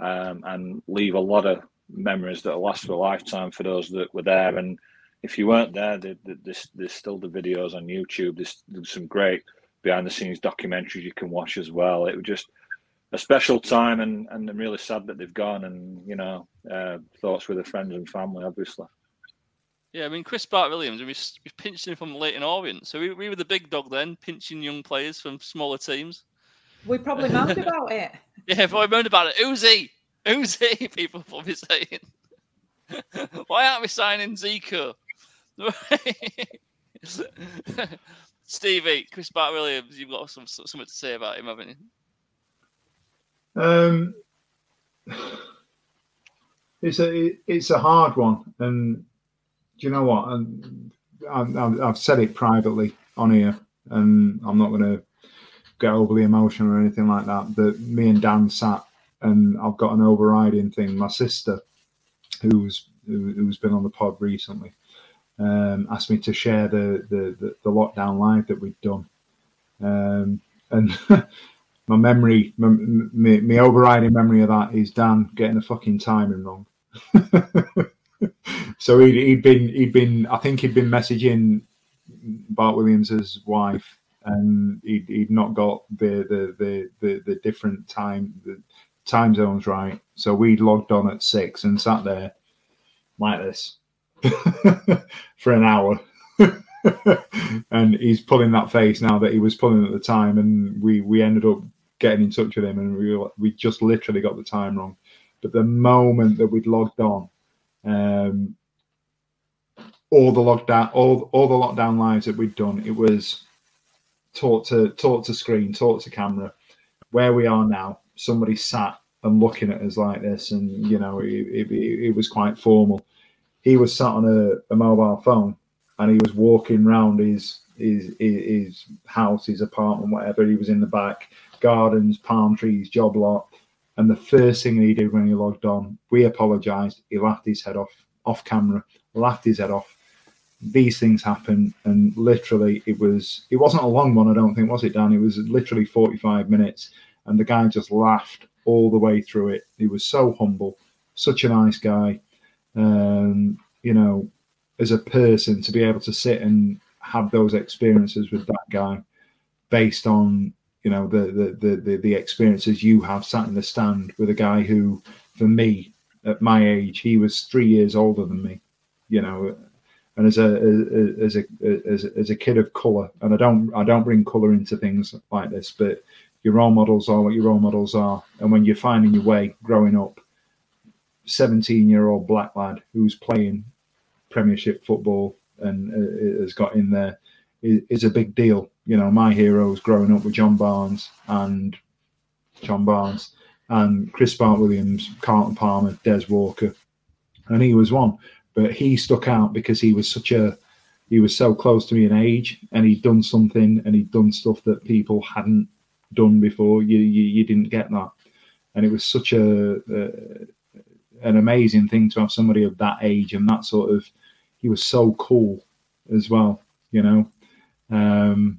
and leave a lot of memories that will last for a lifetime for those that were there. And if you weren't there, there's still the videos on YouTube. There's some great behind the scenes documentaries you can watch as well. It was just a special time, and I'm really sad that they've gone, and thoughts with the friends and family, obviously. Yeah, I mean, Chris Bart-Williams, we pinched him from Leighton Orient, so we were the big dog then, pinching young players from smaller teams. We probably moaned about it. Yeah, probably moaned about it. Who's he? People probably saying, why aren't we signing Zico? Stevie, Chris Bart-Williams, you've got something to say about him, haven't you? It's a hard one, and do you know what? And I've said it privately on here, and I'm not going to get overly emotional or anything like that. But me and Dan sat, and I've got an overriding thing. My sister, who's been on the pod recently, asked me to share the lockdown live that we'd done, and. My memory, my overriding memory of that is Dan getting the fucking timing wrong. So he'd been, I think he'd been messaging Bart-Williams' wife, and he'd not got the different time zones right. So we logged on at 6 and sat there like this for an hour. And he's pulling that face now that he was pulling at the time, and we ended up getting in touch with him, and we just literally got the time wrong. But the moment that we'd logged on, all the lockdown lives that we'd done, it was talk to screen, talk to camera. Where we are now, somebody sat and looking at us like this, and you know it was quite formal. He was sat on a mobile phone. And he was walking round his house, his apartment, whatever. He was in the back, gardens, palm trees, job lot. And the first thing he did when he logged on, we apologised. He laughed his head off camera, laughed his head off. These things happen, and literally it wasn't a long one, I don't think, was it, Dan? It was literally 45 minutes, and the guy just laughed all the way through it. He was so humble, such a nice guy, you know. As a person, to be able to sit and have those experiences with that guy, based on you know the experiences you have sat in the stand with a guy who, for me at my age, he was 3 years older than me, you know, and as a kid of colour, and I don't bring colour into things like this, but your role models are what your role models are, and when you're finding your way growing up, 17-year-old black lad who's playing Premiership football and has got in there is a big deal. You know, my heroes growing up were John Barnes and Chris Bart-Williams, Carlton Palmer, Des Walker, and he was one. But he stuck out because he was so close to me in age, and he'd done something and he'd done stuff that people hadn't done before. You didn't get that, and it was such an amazing thing to have somebody of that age and that sort of. He was so cool as well, you know. And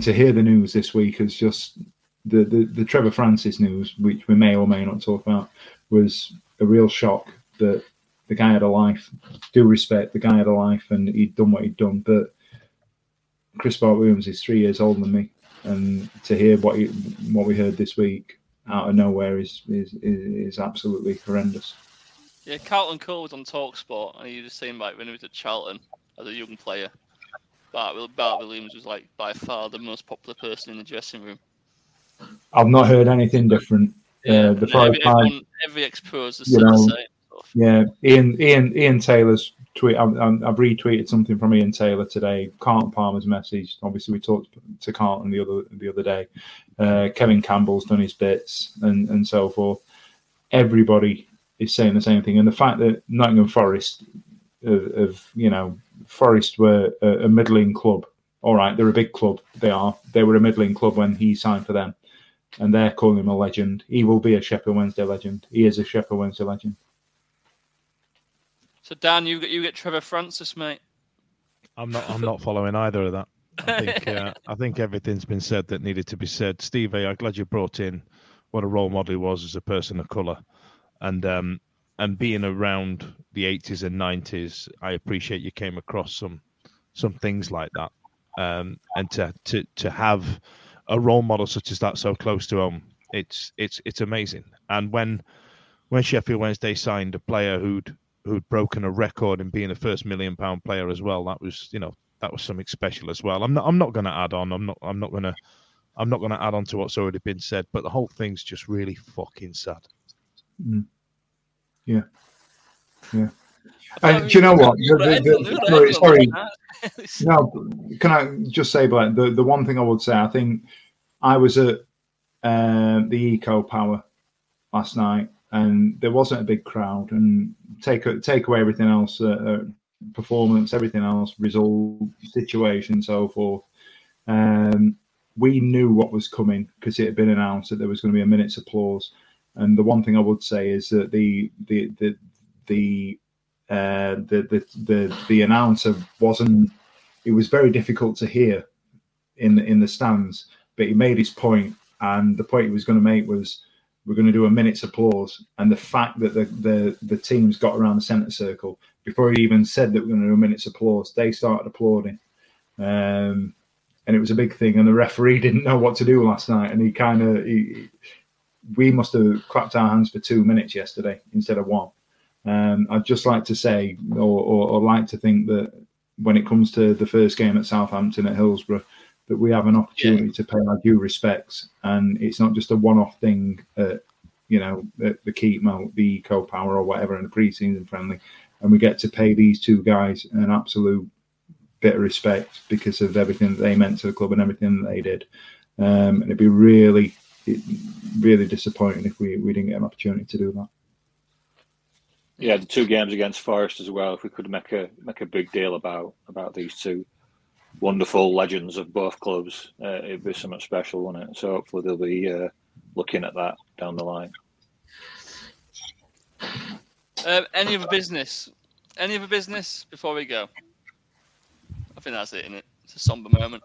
to hear the news this week is just the Trevor Francis news, which we may or may not talk about, was a real shock. That the guy had a life. Due respect, the guy had a life, and he'd done what he'd done. But Chris Bart-Williams is 3 years older than me, and to hear what we heard this week out of nowhere is absolutely horrendous. Yeah, Carlton Cole was on TalkSport, and you just seen like when he was at Charlton as a young player, Bart-Williams was like by far the most popular person in the dressing room. I've not heard anything different. Yeah, every ex-pro is the same. Yeah, Ian Taylor's tweet. I've retweeted something from Ian Taylor today. Carlton Palmer's message. Obviously, we talked to Carlton the other day. Kevin Campbell's done his bits and so forth. Everybody is saying the same thing. And the fact that Nottingham Forest, Forest were a middling club. All right, they're a big club. They are. They were a middling club when he signed for them, and they're calling him a legend. He will be a Sheffield Wednesday legend. He is a Sheffield Wednesday legend. So Dan, you get Trevor Francis, mate. I'm not following either of that. I think everything's been said that needed to be said. Stevie, I'm glad you brought in what a role model he was as a person of colour, and being around the 80s and 90s, I appreciate you came across some things like that, and to have a role model such as that so close to home, it's amazing. And when Sheffield Wednesday signed a player who'd broken a record in being the first £1 million player as well, that was something special as well. I'm not going to add on to what's already been said, but the whole thing's just really fucking sad. Mm. Yeah. And do you know what? Sorry. No, can I just say, Blaine, the one thing I would say, I think I was at the Eco Power last night, and there wasn't a big crowd. And take away everything else, performance, everything else, result, situation, so forth. We knew what was coming because it had been announced that there was going to be a minute's applause. And the one thing I would say is that the announcer wasn't. It was very difficult to hear in the stands, but he made his point, and the point he was going to make was, we're going to do a minute's applause. And the fact that the teams got around the centre circle before he even said that we're going to do a minute's applause, they started applauding, and it was a big thing. And the referee didn't know what to do last night, and we must have clapped our hands for 2 minutes yesterday instead of one. I'd just like to say, or like to think that when it comes to the first game at Southampton at Hillsborough, that we have an opportunity to pay our due respects. And it's not just a one-off thing, at the Keep Melt, the Eco Power or whatever, in the pre-season friendly. And we get to pay these two guys an absolute bit of respect because of everything that they meant to the club and everything that they did. And it'd be really disappointing if we didn't get an opportunity to do that. Yeah, the two games against Forest as well. If we could make a big deal about these two wonderful legends of both clubs, it'd be something special, wouldn't it? So hopefully they'll be looking at that down the line. Any other business before we go? I think that's it, isn't it? It's a somber moment.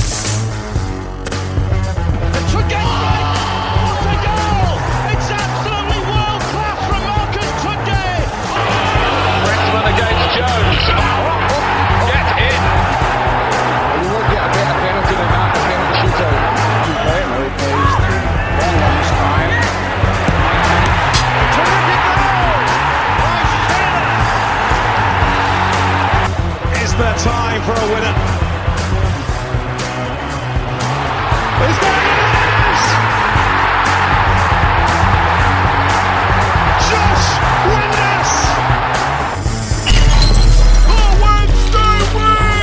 It's a goal! It's absolutely world-class from Marcus Trudeau! Wrexham against Jones. Get in! You will get a better penalty than that, a penalty shootout. Very time. Their time for a winner. Is that it? Josh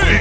Windus!